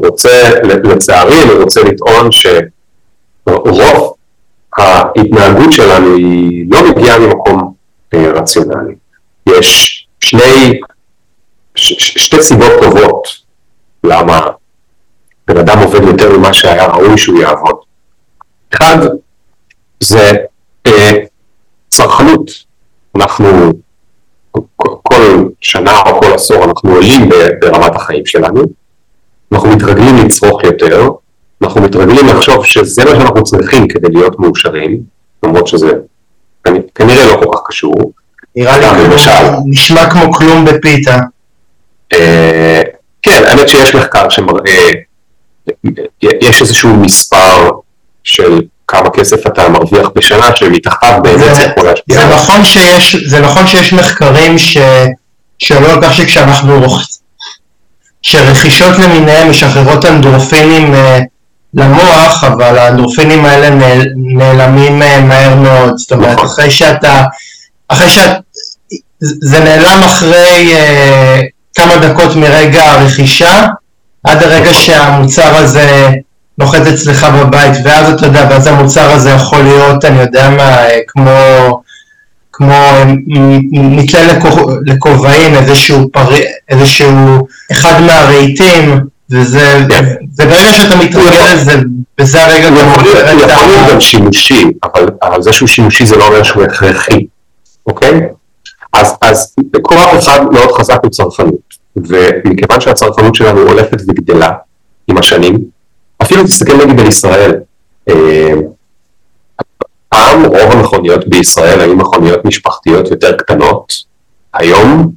רוצה, לצערי, אני רוצה לטעון שרוב ההתנהגות שלנו היא לא מגיעה ממקום רציונלי. יש שתי סיבות טובות למה בן אדם עובד יותר ממה שהיה ראוי שהוא יעבוד. אחד, זה צרכנות. אנחנו כל שנה או כל עשור אנחנו עולים ברמת החיים שלנו, אנחנו מתרגלים לצרוך יותר, אנחנו מתרגלים לחשוב שזה מה שאנחנו צריכים כדי להיות מאושרים, למרות שזה כנראה לא כל כך קשור. נראה לי נשמע כמו כלום בפיתה. כן, האמת שיש מחקר שמראה, יש איזשהו מספר של כמה כסף אתה מרוויח בשנה, שמתחתיו באמת זה יכול להשפיע. זה נכון שיש מחקרים שעולה כך שכשאנחנו שרכישות למיניהם משחררות אנדרופינים למוח, אבל האנדרופינים האלה נעלמים מהר מאוד. זאת אומרת, אחרי שאתה, זה נעלם אחרי כמה דקות מרגע הרכישה, עד הרגע שהמוצר הזה נוחת אצלך בבית, ואז אתה יודע, ואז המוצר הזה יכול להיות, אני יודע מה, כמו נתלה לקובעים, איזשהו אחד מהרעיתים, וזה ברגע שאתה מתרגל לזה, וזה הרגע גם עובר. הוא יכול להיות גם שימושי, אבל זה שהוא שימושי זה לא אומר שהוא הכרחי, אוקיי? אז בכוח אחד מאוד חזק הוא צרכנות, ומכיוון שהצרכנות שלנו הולכת וגדלה עם השנים, אפילו תסתכל נגיד על ישראל, פעם רוב המכוניות בישראל היו מכוניות משפחתיות יותר קטנות, היום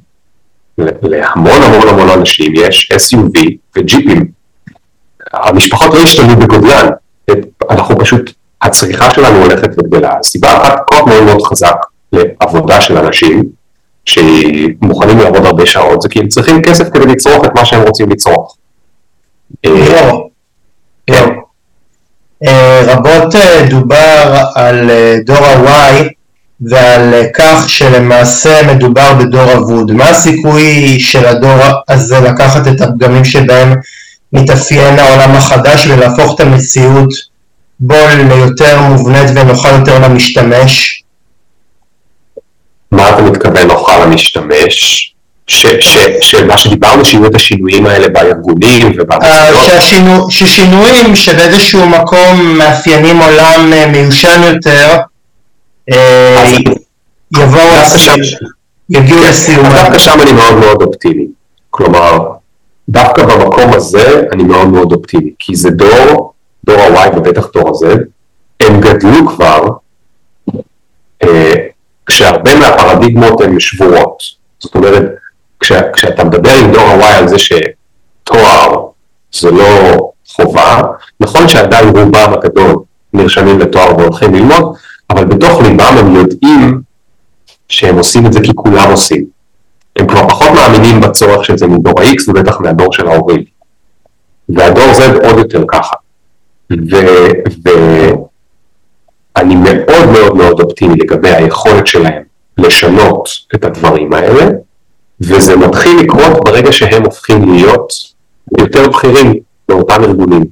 להמון המון המון אנשים יש SUV וג'יפים, המשפחות לא השתנו בגודלן, אנחנו פשוט, הצריכה שלנו הולכת וגדלה, הסיבה אחת כוח מאוד מאוד חזק לעבודה של אנשים, שמוכנים לעבוד הרבה שעות, זה כי הם צריכים כסף כדי לצרוך את מה שהם רוצים לצרוך. רבות דובר על דור ה-Y, ועל כך שלמעשה מדובר בדור אבוד. מה הסיכוי של הדור הזה לקחת את הפגמים שבהם מתאפיין העולם החדש ולהפוך את המציאות בו ליותר מובנית ונוחה יותר למשתמש? מה אתה מתכוון נוחה למשתמש? שמה שדיברנו שיהיו את השינויים האלה בארגונים ובארגונות? ששינויים שבאיזשהו מקום מאפיינים עולם מיושן יותר יגיעו לסיומה. דווקא שם אני מאוד מאוד אופטימי. כלומר, דווקא במקום הזה אני מאוד מאוד אופטימי, כי זה דור ה-Y ובטח דור הזה, הם גדלו כבר כשהרבה מהפרדיגמות הן שבורות. זאת אומרת, כשאתה מדבר עם דור ה-Y על זה שתואר זה לא חובה, נכון שעדיין רובם הגדול נרשמים לתואר והולכים ללמוד, אבל בתוך ליבם הם יודעים שהם עושים את זה כי כולם עושים. הם כבר פחות מאמינים בצורך של זה מדור ה-X ובטח מהדור של ההורים. והדור Z עוד יותר ככה. ואני מאוד מאוד מאוד אופטימי לגבי היכולת שלהם לשנות את הדברים האלה, וזה מתחיל לקרות ברגע שהם הופכים להיות יותר בכירים באותם ארגונים.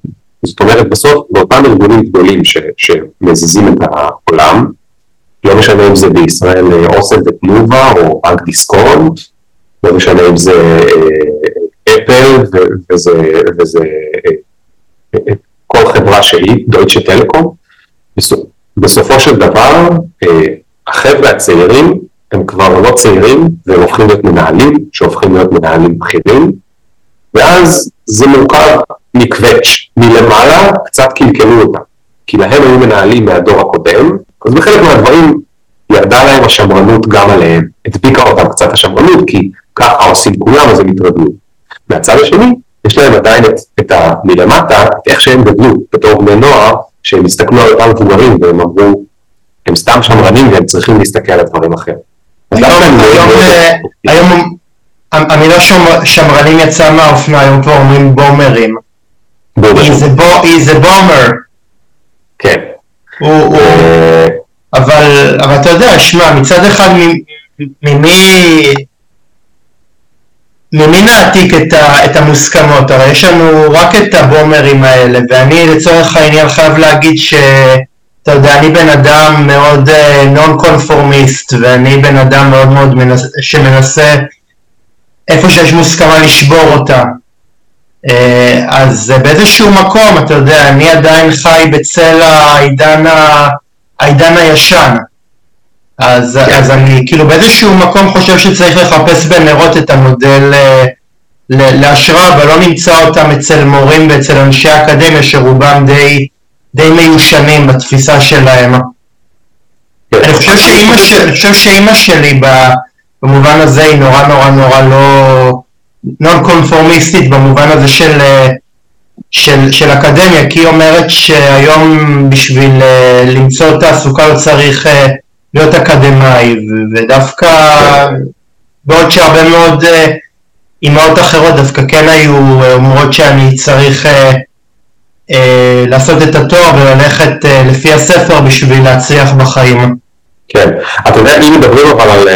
זאת אומרת, בסוף באותם ארגונים גדולים שמזיזים את העולם, לא משנה אם זה בישראל אוסל ותנובה או בנק דיסקונט, לא משנה אם זה אפל וזה כל חברה שהיא, דויטשה טלקום, בסופו של דבר החבר'ה הצעירים הם כבר לא צעירים והם הופכים להיות מנהלים, שהופכים להיות מנהלים בכירים, ואז זה מורכב מקווץ' מלמעלה, קצת קלקלו אותם, כי להם היו מנהלים מהדור הקודם, אז בחלק מהדברים ירדה להם השמרנות גם עליהם, הדביקה אותם קצת השמרנות, כי ככה עושים כולם, אז הם התרגלו. מהצד השני, יש להם עדיין את מלמטה, את איך שהם גדלו, בתור בני נוער, שהם הסתכלו על אותם מבוגרים, והם אמרו, הם סתם שמרנים, והם צריכים להסתכל על הדברים אחרים. היום, המילה שמרנים יצאה מהאופנה, היום כבר אומרים בומרים. איזה בומר. כן. אבל אתה יודע, שמע, מצד אחד ממי נעתיק את המוסכמות, הרי יש לנו רק את הבומרים האלה, ואני לצורך העניין חייב להגיד שאתה יודע, אני בן אדם מאוד נון קונפורמיסט, ואני בן אדם מאוד מאוד שמנסה איפה שיש מוסכמה לשבור אותה. אז באיזשהו מקום, אתה יודע, אני עדיין חי בצל העידן הישן. אז אני כאילו באיזשהו מקום חושב שצריך לחפש בנרות את המודל להשראה, אבל לא נמצא אותם אצל מורים ואצל אנשי האקדמיה, שרובם די מיושנים בתפיסה שלהם. אני חושב שאימא שלי במובן הזה היא נורא נורא נורא לא... נון קונפורמיסטית במובן הזה של אקדמיה, כי היא אומרת שהיום בשביל למצוא תעסוקה לא צריך להיות אקדמאי, ודווקא בעוד שהרבה מאוד אימהות אחרות דווקא כן היו אומרות שאני צריך לעשות את התואר וללכת לפי הספר בשביל להצליח בחיים. כן, אתה יודע, אם מדברים אבל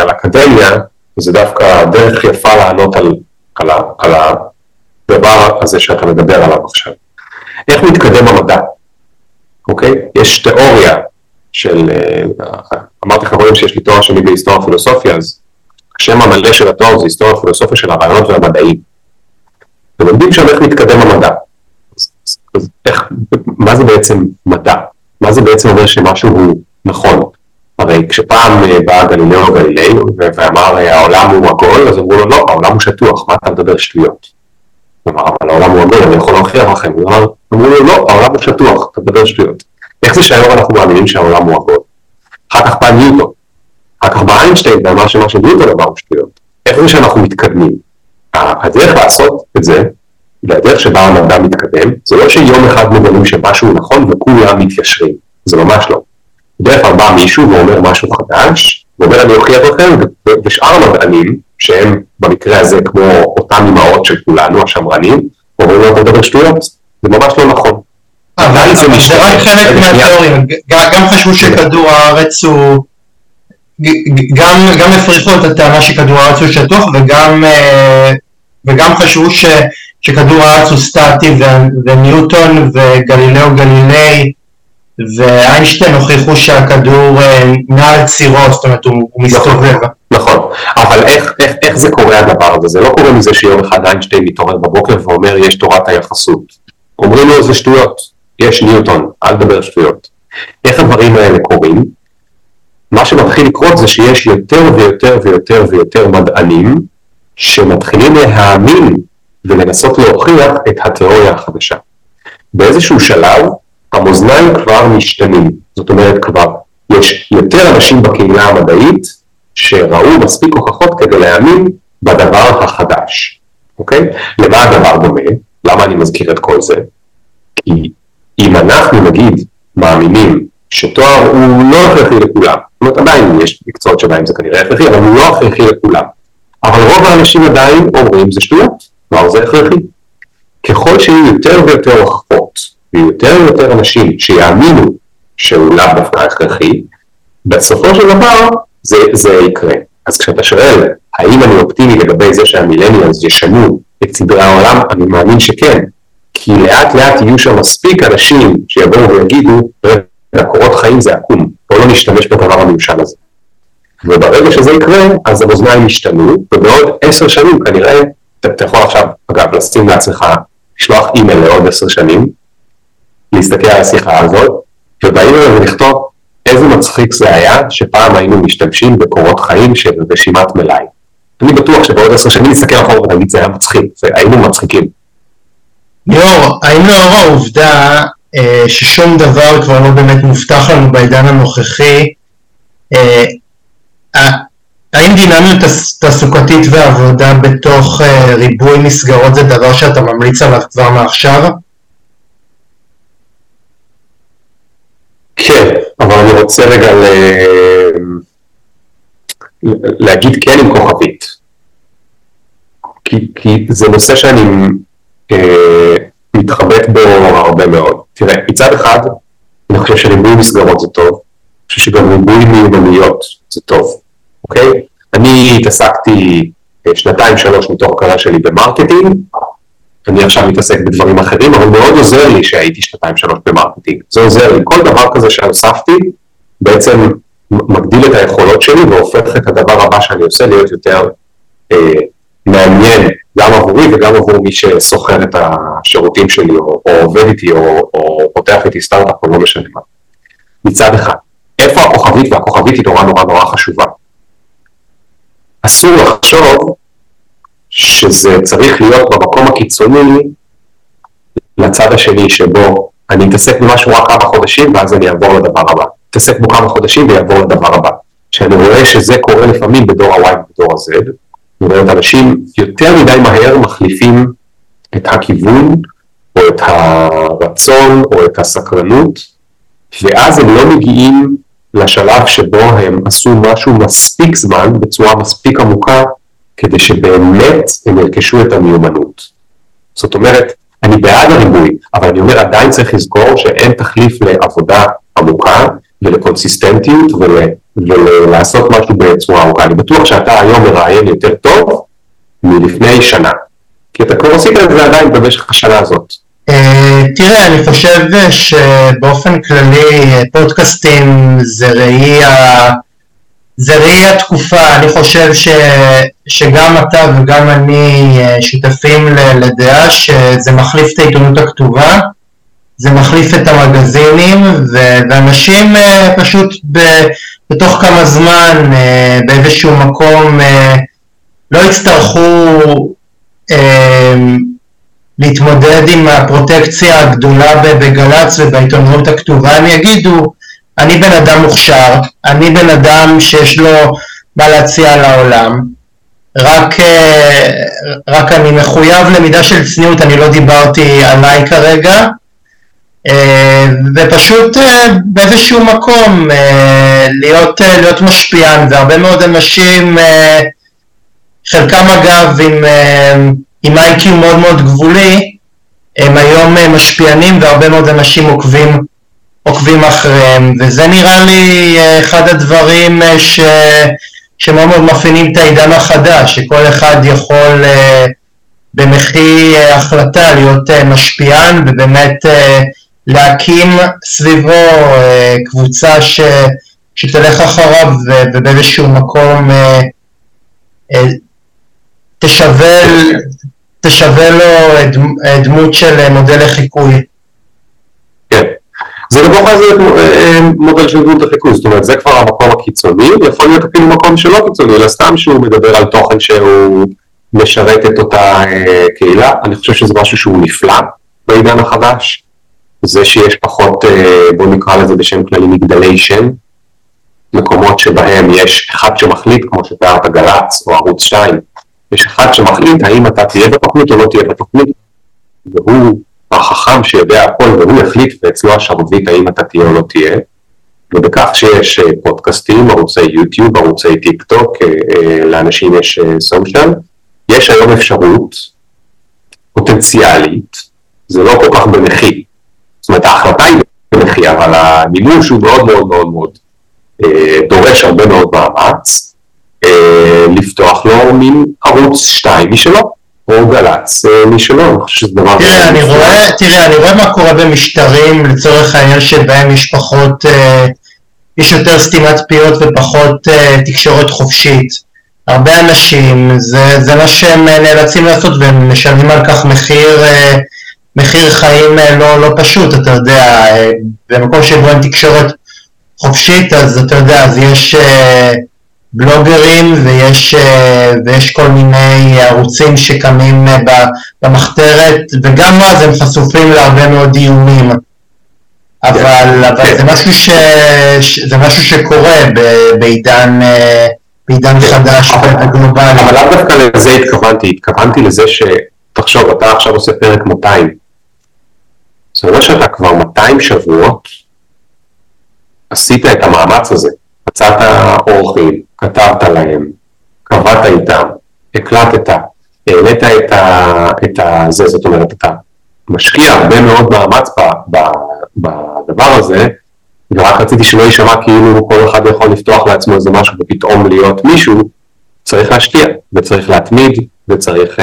על אקדמיה, זה דווקא דרך יפה לענות על הדבר הזה שאתה מדבר עליו עכשיו. איך מתקדם המדע? אוקיי? יש תיאוריה של, אמרתי לך קודם שיש לי תואר שלי בהיסטוריה פילוסופיה, אז השם המלא של התואר זה היסטוריה פילוסופיה של הרעיונות והמדעים. ולומדים שם איך מתקדם המדע. אז מה זה בעצם מדע? מה זה בעצם אומר שמשהו הוא נכון? הרי כשפעם בא גלילאו גלילי ואמר העולם הוא עגול, אז אמרו לו לא, העולם הוא שטוח, מה אתה מדבר שטויות? הוא אמר, אבל העולם הוא עגול, אני יכול להוכיח לכם. אמרו לו לא, העולם הוא שטוח, אתה מדבר שטויות. איך זה שהיום אנחנו מאמינים שהעולם הוא עגול? אחר כך בא ניוטון, אחר כך בא איינשטיין ואמר שמה שניוטון אמר הוא שטויות. איך זה שאנחנו מתקדמים? הדרך לעשות את זה, והדרך שבה המדע מתקדם, זה לא שיום אחד מגלים שמשהו נכון וכולם מתיישרים, זה ממש לא. בדרך כלל בא מישהו ואומר משהו חדש, ואומר אני אוכיח לכם, ושאר המדענים, שהם במקרה הזה כמו אותם אמהות של כולנו, השמרנים, אומרים לו דבר שטויות, זה ממש לא נכון. אבל זה רק חלק מהתיאוריה, גם חשבו שכדור הארץ הוא, גם הפריחו את הטענה שכדור הארץ הוא שטוח, וגם חשבו שכדור הארץ הוא סטטי, וניוטון וגלילאו גלילי ואיינשטיין הוכיחו שהכדור נע על צירו, זאת אומרת הוא מסתובב. נכון, אבל איך זה קורה הדבר הזה? זה לא קורה מזה שיום אחד איינשטיין מתעורר בבוקר ואומר יש תורת היחסות. אומרים לו זה שטויות, יש ניוטון, אל תדבר שטויות. איך הדברים האלה קורים? מה שמתחיל לקרות זה שיש יותר ויותר ויותר ויותר מדענים שמתחילים להאמין ולנסות להוכיח את התיאוריה החדשה. באיזשהו שלב, המאזניים כבר משתנים. זאת אומרת כבר, יש יותר אנשים בקהילה המדעית שראו מספיק הוכחות כדי להאמין בדבר החדש. אוקיי? למה הדבר דומה? למה אני מזכיר את כל זה? כי אם אנחנו נגיד מאמינים שתואר הוא לא הכרחי לכולם, זאת אומרת עדיין יש מקצועות שבהם זה כנראה הכרחי, אבל הוא לא הכרחי לכולם. אבל רוב האנשים עדיין אומרים זה שטויות, כבר זה הכרחי. ככל שיהיו יותר ויותר הוכחות, ויותר ויותר אנשים שיאמינו שהוא לא דווקא הכרחי, בסופו של דבר זה יקרה. אז כשאתה שואל, האם אני אופטימי לגבי זה שהמילניאלס ישנו את סדרי העולם, אני מאמין שכן. כי לאט לאט יהיו שם מספיק אנשים שיבואו ויגידו, הקורות חיים זה עקום, בואו לא נשתמש בדבר הממשל הזה. וברגע שזה יקרה, אז המאזניים ישתנו, ובעוד 10 שנים כנראה, אתה יכול עכשיו, אגב, לשים לעצמך, לשלוח אימייל לעוד 10 שנים, להסתכל על השיחה הזאת, ובאימייל ולכתוב איזה מצחיק זה היה, שפעם היינו משתמשים בקורות חיים של רשימת מלאי. אני בטוח שבעוד 10 שנים נסתכל אחורה ונגיד זה היה מצחיק, היינו מצחיקים. ליאור, האם לאור העובדה ששום דבר כבר לא באמת מובטח לנו בעידן הנוכחי, האם דינמיות תעסוקתית ועבודה בתוך ריבוי מסגרות זה דבר שאתה ממליץ עליו כבר מעכשיו? כן, אבל אני רוצה רגע להגיד כן עם כוכבית, כי זה נושא שאני מתחבט בו הרבה מאוד. תראה, מצד אחד, אני חושב שריבוי מסגרות זה טוב, אני חושב שגם ריבוי מיומנויות זה טוב, אוקיי? אני התעסקתי 2-3 מתוך הקריירה שלי במרקטינג, אני עכשיו מתעסק בדברים אחרים, אבל מאוד עוזר לי שהייתי 2-3 במרקטינג, זה עוזר לי, כל דבר כזה שהוספתי, בעצם מגדיל את היכולות שלי, והופך את הדבר הבא שאני עושה להיות יותר מעניין, גם עבורי וגם עבור מי שסוחר את השירותים שלי, או עובד איתי, או פותח איתי סטארט-אפ, או לא משנה מה. מצד אחד, איפה הכוכבית? והכוכבית היא נורא נורא נורא חשובה. אסור לחשוב שזה צריך להיות במקום הקיצוני לצד השני, שבו אני אתעסק במשהו רק כמה חודשים, ואז אני אעבור לדבר הבא. אתעסק בו כמה חודשים ויעבור לדבר הבא. שאני רואה שזה קורה לפעמים בדור ה-Y ובדור ה-Z, זאת אומרת, אנשים יותר מדי מהר מחליפים את הכיוון, או את הרצון, או את הסקרנות, ואז הם לא מגיעים לשלב שבו הם עשו משהו מספיק זמן, בצורה מספיק עמוקה, כדי שבאמת הם ירכשו את המיומנות. זאת אומרת, אני בעד הריבוי, אבל אני אומר, עדיין צריך לזכור שאין תחליף לעבודה עמוקה, ולקונסיסטנטיות, ולעשות משהו בצורה ארוכה. אני בטוח שאתה היום מראיין יותר טוב מלפני שנה, כי אתה כבר עשית את זה עדיין במשך השנה הזאת. תראה, אני חושב שבאופן כללי פודקאסטים זה ראי התקופה. אני חושב שגם אתה וגם אני שותפים לדעה שזה מחליף את העיתונות הכתובה, זה מחליף את המגזינים, ואנשים פשוט בתוך כמה זמן, באיזשהו מקום, לא יצטרכו להתמודד עם הפרוטקציה הגדולה בגלץ ובעיתונות הכתובה. הם יגידו, אני בן אדם מוכשר, אני בן אדם שיש לו מה להציע לעולם, רק אני מחויב למידה של צניעות, אני לא דיברתי עליי כרגע, ופשוט באיזשהו מקום להיות משפיען, והרבה מאוד אנשים, חלקם אגב עם IQ מאוד מאוד גבולי, הם היום משפיענים והרבה מאוד אנשים עוקבים אחריהם, וזה נראה לי אחד הדברים שמאוד מאוד מפעינים את העידן החדש, שכל אחד יכול במחי החלטה להיות משפיען, ובאמת להקים סביבו קבוצה שתלך אחריו ובאיזשהו מקום תשווה לו דמות של מודל לחיקוי. כן. זה לא יכול להיות מודל של דמות לחיקוי, זאת אומרת, זה כבר המקום הקיצוני, יכול להיות אפילו מקום שלא קיצוני, אלא סתם שהוא מדבר על תוכן שהוא משרת את אותה קהילה. אני חושב שזה משהו שהוא נפלא בעידן החדש, זה שיש פחות, בוא נקרא לזה בשם כללי מגדלי שם, מקומות שבהם יש אחד שמחליט, כמו שתיארת גלץ או ערוץ 2, יש אחד שמחליט האם אתה תהיה בתוכנית או לא תהיה בתוכנית, והוא החכם שיודע הכל, והוא יחליט ואצלו השרביט האם אתה תהיה או לא תהיה, ובכך שיש פודקאסטים, ערוצי יוטיוב, ערוצי טיק טוק, לאנשים יש סושיאל, יש היום אפשרות פוטנציאלית, זה לא כל כך במחי, זאת אומרת ההחלטה היא במחי, אבל המימוש הוא מאוד מאוד מאוד מאוד דורש הרבה מאוד מאמץ, לפתוח לו מין ערוץ 2 משלו, או גלץ משלו, אני חושב שזה דבר... תראה, אני רואה מה קורה במשטרים, לצורך העניין שבהם יש פחות, יש יותר סתימת פיות ופחות תקשורת חופשית. הרבה אנשים, זה מה שהם נאלצים לעשות, והם משלמים על כך מחיר חיים לא פשוט, אתה יודע, במקום שבו אין תקשורת חופשית, אז אתה יודע, אז יש בלוגרים ויש כל מיני ערוצים שקמים במחתרת, וגם אז הם חשופים להרבה מאוד איומים. אבל זה משהו שקורה בעידן חדש וגלובלי. אבל לא דווקא לזה התכוונתי לזה שתחשוב, אתה עכשיו עושה פרק 200. זאת אומרת שאתה כבר 200 שבועות, עשית את המאמץ הזה, מצאת אורחים, כתבת להם, קבעת איתם, הקלטת, העלית את זה, זאת אומרת, אתה משקיע הרבה מאוד מאמץ בדבר הזה, ורק רציתי שלא יישמע כאילו כל אחד יכול לפתוח לעצמו איזה משהו ופתאום להיות מישהו, צריך להשקיע, וצריך להתמיד, וצריך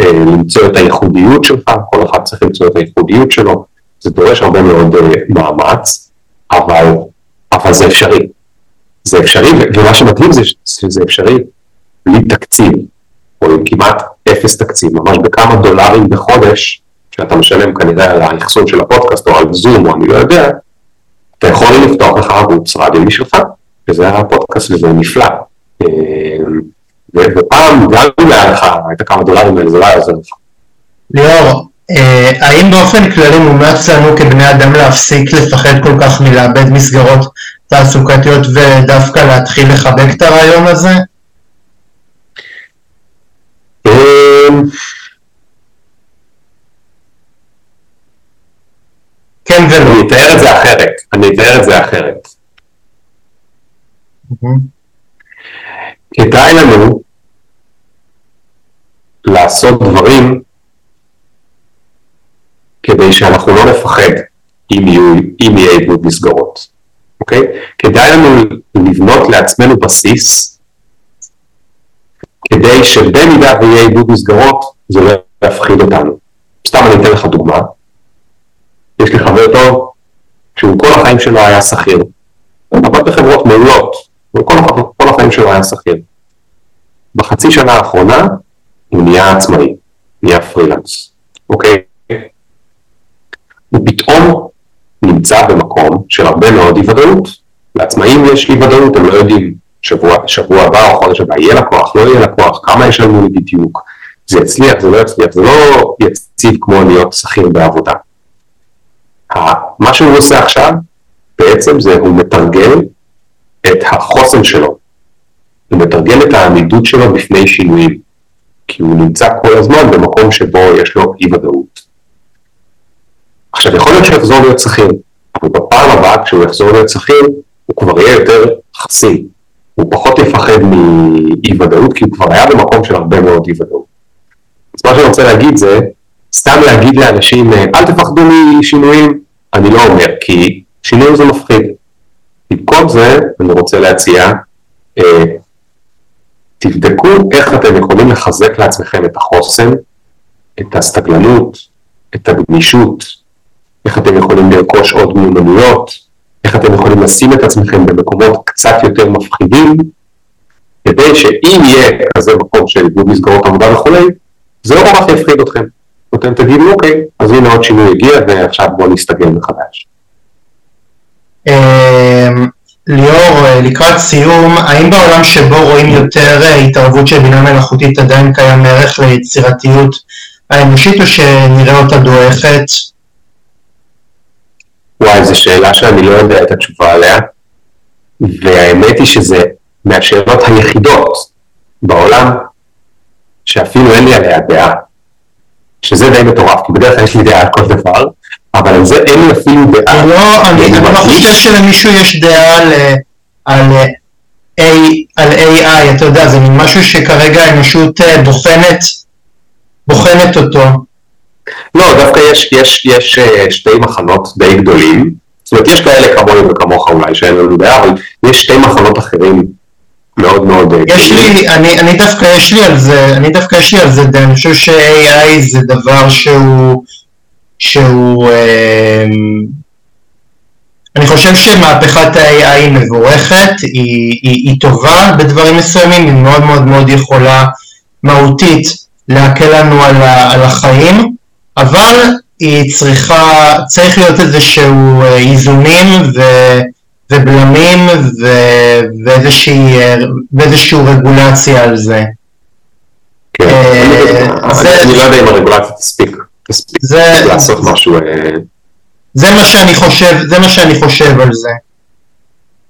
למצוא את הייחודיות שלך, כל אחד צריך למצוא את הייחודיות שלו, זה דורש הרבה מאוד מאמץ, אבל זה אפשרי. זה אפשרי, ומה שמתאים זה שזה אפשרי בלי תקציב, או עם כמעט אפס תקציב, ממש בכמה דולרים בחודש, שאתה משלם כנראה על ההכסון של הפודקאסט, או על זום, או אני לא יודע, אתה יכול לפתוח לך ערוץ רדיו משלך, וזה הפודקאסט וזה נפלא. ופעם גם אם היה לך את הכמה דולרים האלה, זה לא יעזר לך. ליאור, האם באופן כללי מומלץ לנו כבני אדם להפסיק לפחד כל כך מלאבד מסגרות תעסוקתיות ודווקא להתחיל לחבק את הרעיון הזה? כן ולא. אני אתאר את זה אחרת. כדאי לנו לעשות דברים כדי שאנחנו לא נפחד אם יהיה עיבוד מסגרות, אוקיי? כדאי לנו לבנות לעצמנו בסיס, כדי שבמידה ויהיה עיבוד מסגרות, זה לא יפחיד אותנו. סתם אני אתן לך דוגמה. יש לי חבר טוב, שהוא כל החיים שלו היה שכיר. הוא עבד בחברות מעולות, כל החיים שלו היה שכיר. בחצי שנה האחרונה, הוא נהיה עצמאי, נהיה פרילנס, אוקיי? הוא פתאום נמצא במקום של הרבה מאוד אי-וודאות. לעצמאים יש אי-וודאות, הם לא יודעים שבוע הבא או חודש הבא, יהיה לקוח, לא יהיה לקוח, כמה יש לנו בדיוק, זה יצליח, זה לא יצליח, זה לא יציב כמו להיות שכיר בעבודה. מה שהוא עושה עכשיו, בעצם זה הוא מתרגל את החוסן שלו, הוא מתרגל את העמידות שלו בפני שינויים, כי הוא נמצא כל הזמן במקום שבו יש לו אי-וודאות. עכשיו, יכול להיות שהוא יחזור להיות שכיר, אבל בפעם הבאה כשהוא יחזור להיות שכיר, הוא כבר יהיה יותר חסין. הוא פחות יפחד מאי-וודאות, כי הוא כבר היה במקום של הרבה מאוד אי-וודאות. אז מה שאני רוצה להגיד זה, סתם להגיד לאנשים, אל תפחדו משינויים, אני לא אומר, כי שינויים זה מפחיד. במקום זה, אני רוצה להציע תבדקו איך אתם יכולים לחזק לעצמכם את החוסן, את הסתגלנות, את הגמישות, איך אתם יכולים לרכוש עוד מיומנויות, איך אתם יכולים לשים את עצמכם במקומות קצת יותר מפחידים, כדי שאם יהיה כזה מקום של איבוד מסגרות עבודה וכולי, זה לא רק יפחיד אתכם. אתם תגידו, אוקיי, אז הנה עוד שינוי הגיע, ועכשיו בואו נסתגל מחדש. ליאור, לקראת סיום, האם בעולם שבו רואים יותר התערבות של בינה מלאכותית עדיין קיים ערך ליצירתיות האנושית, או שנראה אותה דועכת? וואי, זו שאלה שאני לא יודע את התשובה עליה, והאמת היא שזה מהשאלות היחידות בעולם שאפילו אין לי עליה דעה, שזה די מטורף, כי בדרך כלל יש לי דעה על כל דבר, אבל על זה אין לי אפילו דעה. לא, אני לא חושב שלמישהו יש דעה על AI, אתה יודע, זה משהו שכרגע האנושות בוחנת אותו. לא, דווקא יש שתי מחנות די גדולים, זאת אומרת, יש כאלה כמוני וכמוך אולי שאין לנו דעה, אבל יש שתי מחנות אחרים מאוד מאוד גדולים. אני דווקא יש לי על זה דעה, אני חושב ש-AI זה דבר שהוא אני חושב שמהפכת ה-AI היא מבורכת, היא טובה בדברים מסוימים, היא מאוד מאוד מאוד יכולה מהותית להקל לנו על החיים, אבל היא צריך להיות איזשהו איזונים ובלמים ואיזשהו רגולציה על זה. כן, אני לא יודע אם הרגולציה תספיק לעשות משהו. זה מה שאני חושב על זה.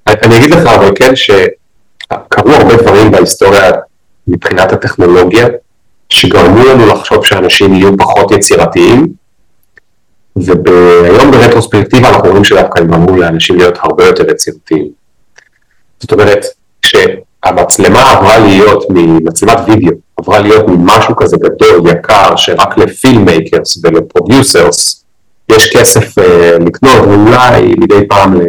אני אגיד לך אבל כן שקרו הרבה דברים בהיסטוריה מבחינת הטכנולוגיה, שגרמו לנו לחשוב שאנשים יהיו פחות יצירתיים, והיום ברטרוספקטיבה אנחנו רואים שדווקא גרמו לאנשים להיות הרבה יותר יצירתיים. זאת אומרת, כשהמצלמה עברה להיות ממצלמת וידאו, עברה להיות ממשהו כזה גדול, יקר, שרק לפילמייקרס ולפרודיוסרס יש כסף לקנות, ואולי מדי פעם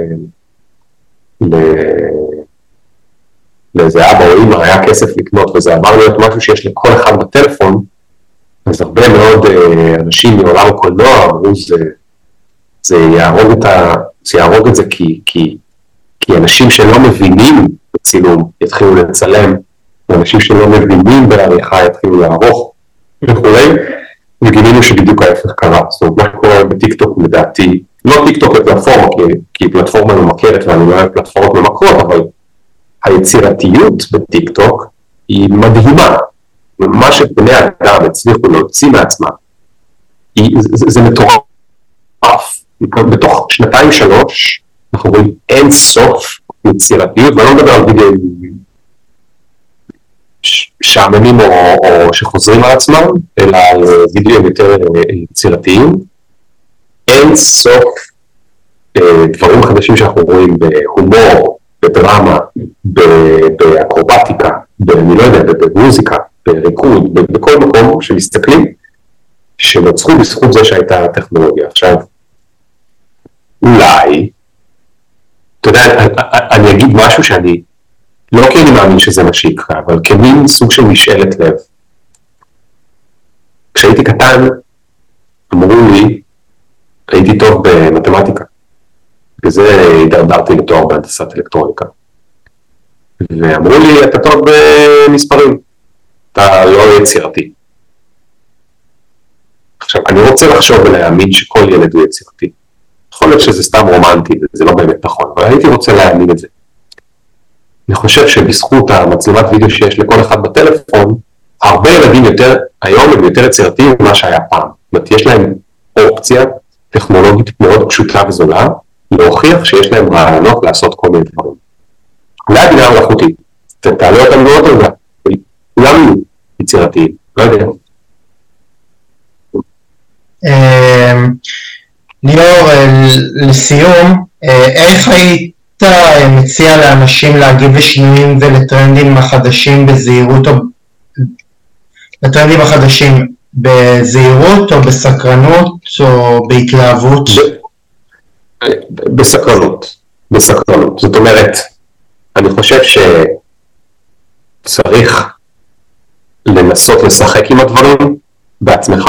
לאיזה אבא או אמא היה כסף לקנות, וזה עבר להיות משהו שיש לכל אחד בטלפון, אז הרבה מאוד אנשים מעולם הקולנוע אמרו, זה יהרוג את זה, כי אנשים שלא מבינים בצילום יתחילו לצלם, ואנשים שלא מבינים בעריכה יתחילו לערוך וכולי, וגילינו שבדיוק ההפך קרה. זאת אומרת, מה שקורה בטיקטוק לדעתי, לא טיקטוק לפלטפורמה, כי פלטפורמה ממכרת ואני לא אוהב פלטפורמות ממכרות, אבל היצירתיות בטיקטוק היא מדהימה. ומה שבני האדם הצליחו להוציא מעצמה, זה מטורף. בתוך 2-3, אנחנו רואים אין סוף יצירתיות, ואני לא מדבר על וידאו שעממים או שחוזרים על עצמם, אלא על וידאו יותר יצירתיים. אין סוף דברים חדשים שאנחנו רואים בהומור, בדרמה, באקרובטיקה, אני לא יודע, במוזיקה, בריקוד, בכל מקום שמסתכלים, שנוצרו בזכות זה שהייתה הטכנולוגיה. עכשיו, אולי, אתה יודע, אני אגיד משהו שאני, לא כי אני מאמין שזה מה שיקרה, אבל כמין סוג של משאלת לב. כשהייתי קטן, אמרו לי, הייתי טוב במתמטיקה. וזה הידרדרתי לתואר בהנדסת אלקטרוניקה. ואמרו לי, אתה טוב במספרים. אתה לא יצירתי. עכשיו, אני רוצה לחשוב ולהאמין שכל ילד הוא יצירתי. יכול להיות שזה סתם רומנטי, זה לא באמת נכון, אבל הייתי רוצה להאמין את זה. אני חושב שבזכות המצלמת וידאו שיש לכל אחד בטלפון, הרבה ילדים יותר, היום הם יותר יצירתיים ממה שהיה פעם. זאת אומרת, יש להם אופציה טכנולוגית מאוד פשוטה וזולה, להוכיח שיש להם רעיונות לעשות כל מיני דברים. אולי בינה מלאכותית, תעלה אותם מאוד עולה. אולי יצירתיים, לא יודע. ליאור, לסיום, איך היית מציע לאנשים להגיב לשינויים ולטרנדים החדשים בזהירות או בסקרנות או בהתלהבות? בסקרנות. זאת אומרת, אני חושב ש צריך לנסות לשחק עם הדברים בעצמך.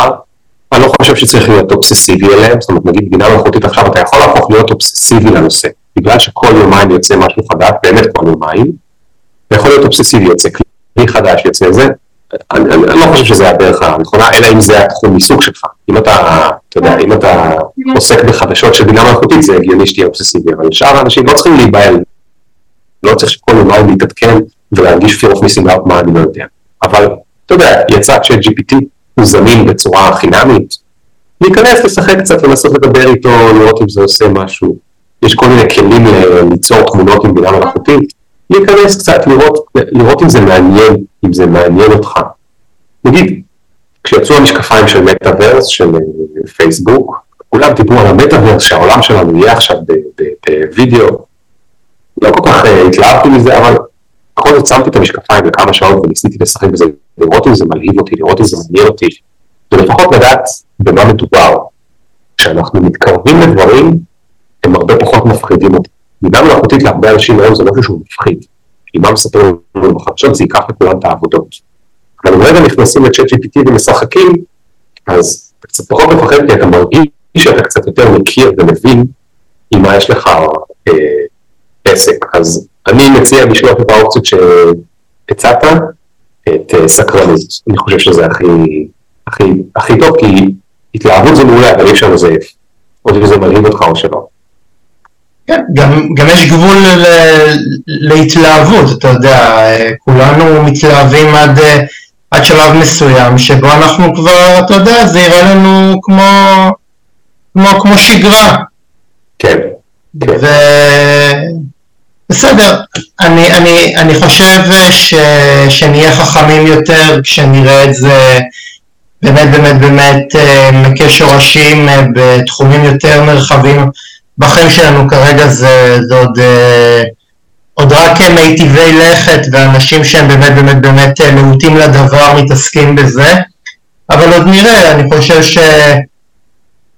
אני לא חושב שצריך להיות אובססיבי אליהם, זאת אומרת, נגיד בינה מלאכותית עכשיו, אתה יכול להפוך להיות אובססיבי לנושא, בגלל שכל יומיים יוצא משהו חדש, באמת כל יומיים, אתה יכול להיות אובססיבי, יוצא כלי חדש, יוצא זה, אני לא חושב שזה הדרך הנכונה, אלא אם זה התחום עיסוק שלך. אם אתה, אתה יודע, אם אתה עוסק בחדשות של בינה מלאכותית, זה הגיוני שתהיה אובססיבי, אבל שאר האנשים לא צריכים להיבהל, לא צריך שכל יומיים להתעדכן ולהרגיש fear of missing out מה אני לא יודע. אבל, אתה יודע, יצא ש-GPT הוא זמין בצורה חינמית, להיכנס, לשחק קצת, לנסות לדבר איתו, לראות אם זה עושה משהו. יש כל מיני כלים ליצור תמונות עם בינה מלאכותית, להיכנס קצת, לראות אם זה מעניין, אם זה מעניין אותך. נגיד, כשיצאו המשקפיים של מטאברס, של פייסבוק, כולם דיברו על המטאברס, שהעולם שלנו יהיה עכשיו בווידאו. לא כל כך התלהבתי מזה, אבל כל עוד שמתי את המשקפיים לכמה שעות וניסיתי לשחק בזה, לראות אם זה מלהיב אותי, לראות אם זה מעניין אותי, ולפחות לדעת במה מדובר. כשאנחנו מתקרבים לדברים, הם הרבה פחות מפחידים אותי. בינה מלאכותית להרבה אנשים היום זה משהו שהוא מפחיד. אם מה מספרים לנו בחדשות, זה ייקח לכולם את העבודות. אבל רגע נכנסים ל-ChatGPT ומשחקים, אז אתה קצת פחות מפחד, כי אתה מרגיש שאתה קצת יותר מכיר ומבין עם מה יש לך עסק. אז אני מציע בשלוח את האופציות שהצעת, את סקרנות. אני חושב שזה הכי טוב, כי התלהבות זה מעולה, אבל אי אפשר לזייף. עוד אם זה מלהיב אותך או שלא. גם יש גבול להתלהבות, אתה יודע, כולנו מתלהבים עד שלב מסוים, שבו אנחנו כבר, אתה יודע, זה יראה לנו כמו שגרה. כן. בסדר, אני חושב שנהיה חכמים יותר, כשנראה את זה באמת באמת באמת מקש שורשים בתחומים יותר מרחבים, בחיים שלנו כרגע זה עוד רק מיטיבי לכת, ואנשים שהם באמת באמת באמת מעוטים לדבר מתעסקים בזה, אבל עוד נראה, אני חושב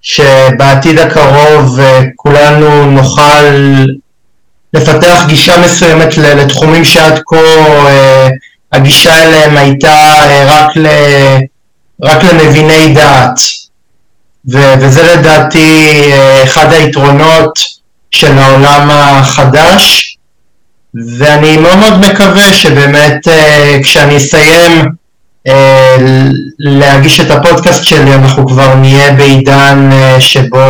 שבעתיד הקרוב כולנו נוכל לפתח גישה מסוימת לתחומים שעד כה הגישה אליהם הייתה רק למביני דעת. וזה לדעתי אחד היתרונות של העולם החדש, ואני מאוד מאוד מקווה שבאמת כשאני אסיים להגיש את הפודקאסט שלי, אנחנו כבר נהיה בעידן שבו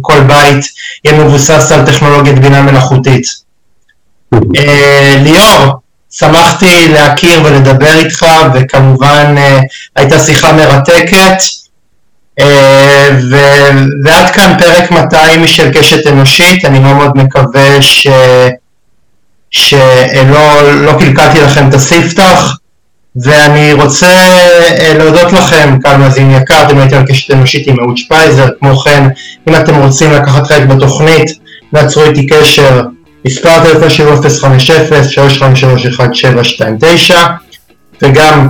כל בית יהיה מבוסס על טכנולוגיית בינה מלאכותית. ליאור, שמחתי להכיר ולדבר איתך, וכמובן הייתה שיחה מרתקת, ועד כאן פרק 200 של קשת אנושית. אני מאוד מאוד מקווה שלא קלקלתי לכם את הספתח, ואני רוצה להודות לכם, קהל מאזין יקר, אתם הייתם על קשת אנושית עם אהוד שפייזר. כמו כן, אם אתם רוצים לקחת חלק בתוכנית, נעצרו איתי קשר, מספר טלפון 050-3531729, וגם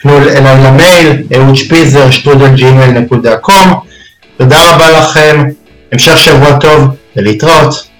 פנו אליי למייל, eudspizer@gmail.com. תודה רבה לכם, המשך שבוע טוב ולהתראות.